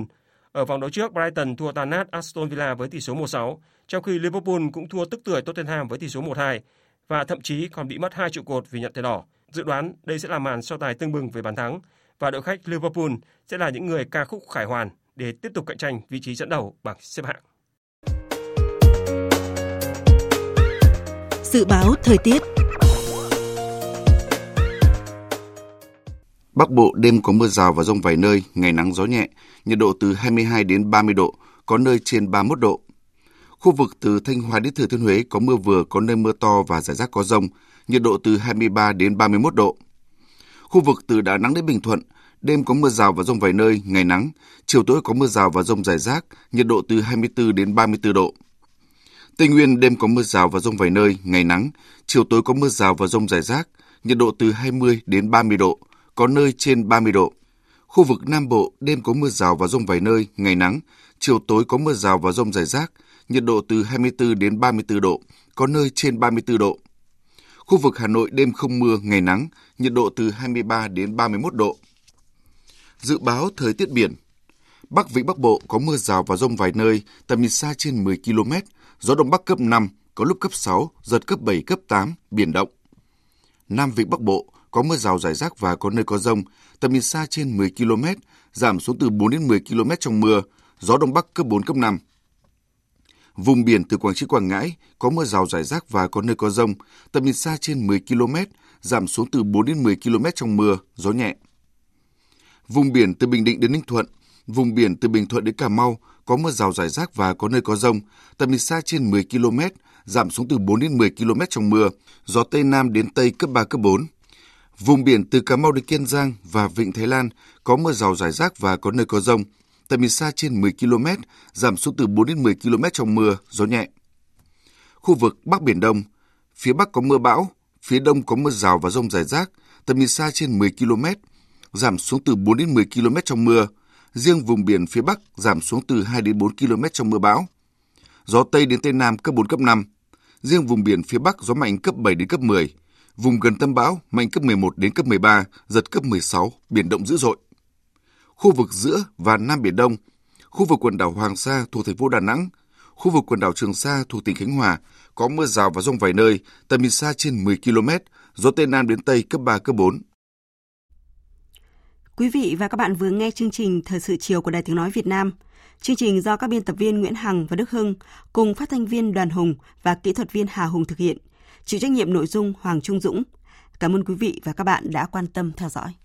Ở vòng đấu trước, Brighton thua tàn nát Aston Villa với tỷ số 1-6, trong khi Liverpool cũng thua tức tưởi Tottenham với tỷ số 1-2 và thậm chí còn bị mất 2 trụ cột vì nhận thẻ đỏ. Dự đoán đây sẽ là màn so tài tưng bừng về bàn thắng và đội khách Liverpool sẽ là những người ca khúc khải hoàn để tiếp tục cạnh tranh vị trí dẫn đầu bảng xếp hạng. Dự báo thời tiết. Bắc Bộ đêm có mưa rào và dông vài nơi, ngày nắng gió nhẹ, nhiệt độ từ 22 đến 30 độ, có nơi trên 31 độ. Khu vực từ Thanh Hóa đến Thừa Thiên Huế có mưa vừa, có nơi mưa to và rải rác có dông, nhiệt độ từ 23 đến 31 độ. Khu vực từ Đà Nẵng đến Bình Thuận, đêm có mưa rào và dông vài nơi, ngày nắng, chiều tối có mưa rào và dông rải rác, nhiệt độ từ 24 đến 34 độ. Tây Nguyên đêm có mưa rào và dông vài nơi, ngày nắng, chiều tối có mưa rào và dông rải rác, nhiệt độ từ 20 đến 30 độ. Có nơi trên 30 độ. Khu vực Nam Bộ đêm có mưa rào và dông vài nơi, ngày nắng, chiều tối có mưa rào và dông rải rác, nhiệt độ từ 24 đến 34 độ, có nơi trên 34 độ. Khu vực Hà Nội đêm không mưa, ngày nắng, nhiệt độ từ 23 đến 31 độ. Dự báo thời tiết biển. Bắc Vịnh Bắc Bộ có mưa rào và dông vài nơi, tầm nhìn xa trên 10 km, gió đông bắc cấp 5, có lúc cấp 6, giật cấp 7, cấp 8, biển động. Nam Vịnh Bắc Bộ có mưa rào rải rác và có nơi có dông, tầm nhìn xa trên 10 km, giảm xuống từ 4 đến 10 km trong mưa, gió đông bắc cấp 4, cấp 5. Vùng biển từ Quảng Trị, Quảng Ngãi có mưa rào rải rác và có nơi có dông, tầm nhìn xa trên 10 km, giảm xuống từ 4 đến 10 km trong mưa, gió nhẹ. Vùng biển từ Bình Định đến Ninh Thuận, vùng biển từ Bình Thuận đến Cà Mau có mưa rào rải rác và có nơi có dông, tầm nhìn xa trên 10 km, giảm xuống từ 4 đến 10 km trong mưa, gió Tây Nam đến Tây cấp 3, cấp 4. Vùng biển từ Cà Mau đến Kiên Giang và Vịnh Thái Lan có mưa rào rải rác và có nơi có dông, tầm nhìn xa trên 10 km, giảm xuống từ 4 đến 10 km trong mưa, gió nhẹ. Khu vực Bắc Biển Đông, phía Bắc có mưa bão, phía Đông có mưa rào và dông rải rác, tầm nhìn xa trên 10 km, giảm xuống từ 4 đến 10 km trong mưa, riêng vùng biển phía Bắc giảm xuống từ 2 đến 4 km trong mưa bão. Gió Tây đến Tây Nam cấp 4, cấp 5, riêng vùng biển phía Bắc gió mạnh cấp 7 đến cấp 10, vùng gần tâm bão mạnh cấp 11 đến cấp 13, giật cấp 16, biển động dữ dội. Khu vực giữa và Nam Biển Đông, khu vực quần đảo Hoàng Sa thuộc thành phố Đà Nẵng, khu vực quần đảo Trường Sa thuộc tỉnh Khánh Hòa có mưa rào và dông vài nơi, tầm nhìn xa trên 10 km, gió Tây Nam đến Tây cấp 3, cấp 4. Quý vị và các bạn vừa nghe chương trình Thời sự chiều của Đài Tiếng Nói Việt Nam. Chương trình do các biên tập viên Nguyễn Hằng và Đức Hưng cùng phát thanh viên Đoàn Hùng và kỹ thuật viên Hà Hùng thực hiện. Chịu trách nhiệm nội dung Hoàng Trung Dũng. Cảm ơn quý vị và các bạn đã quan tâm theo dõi.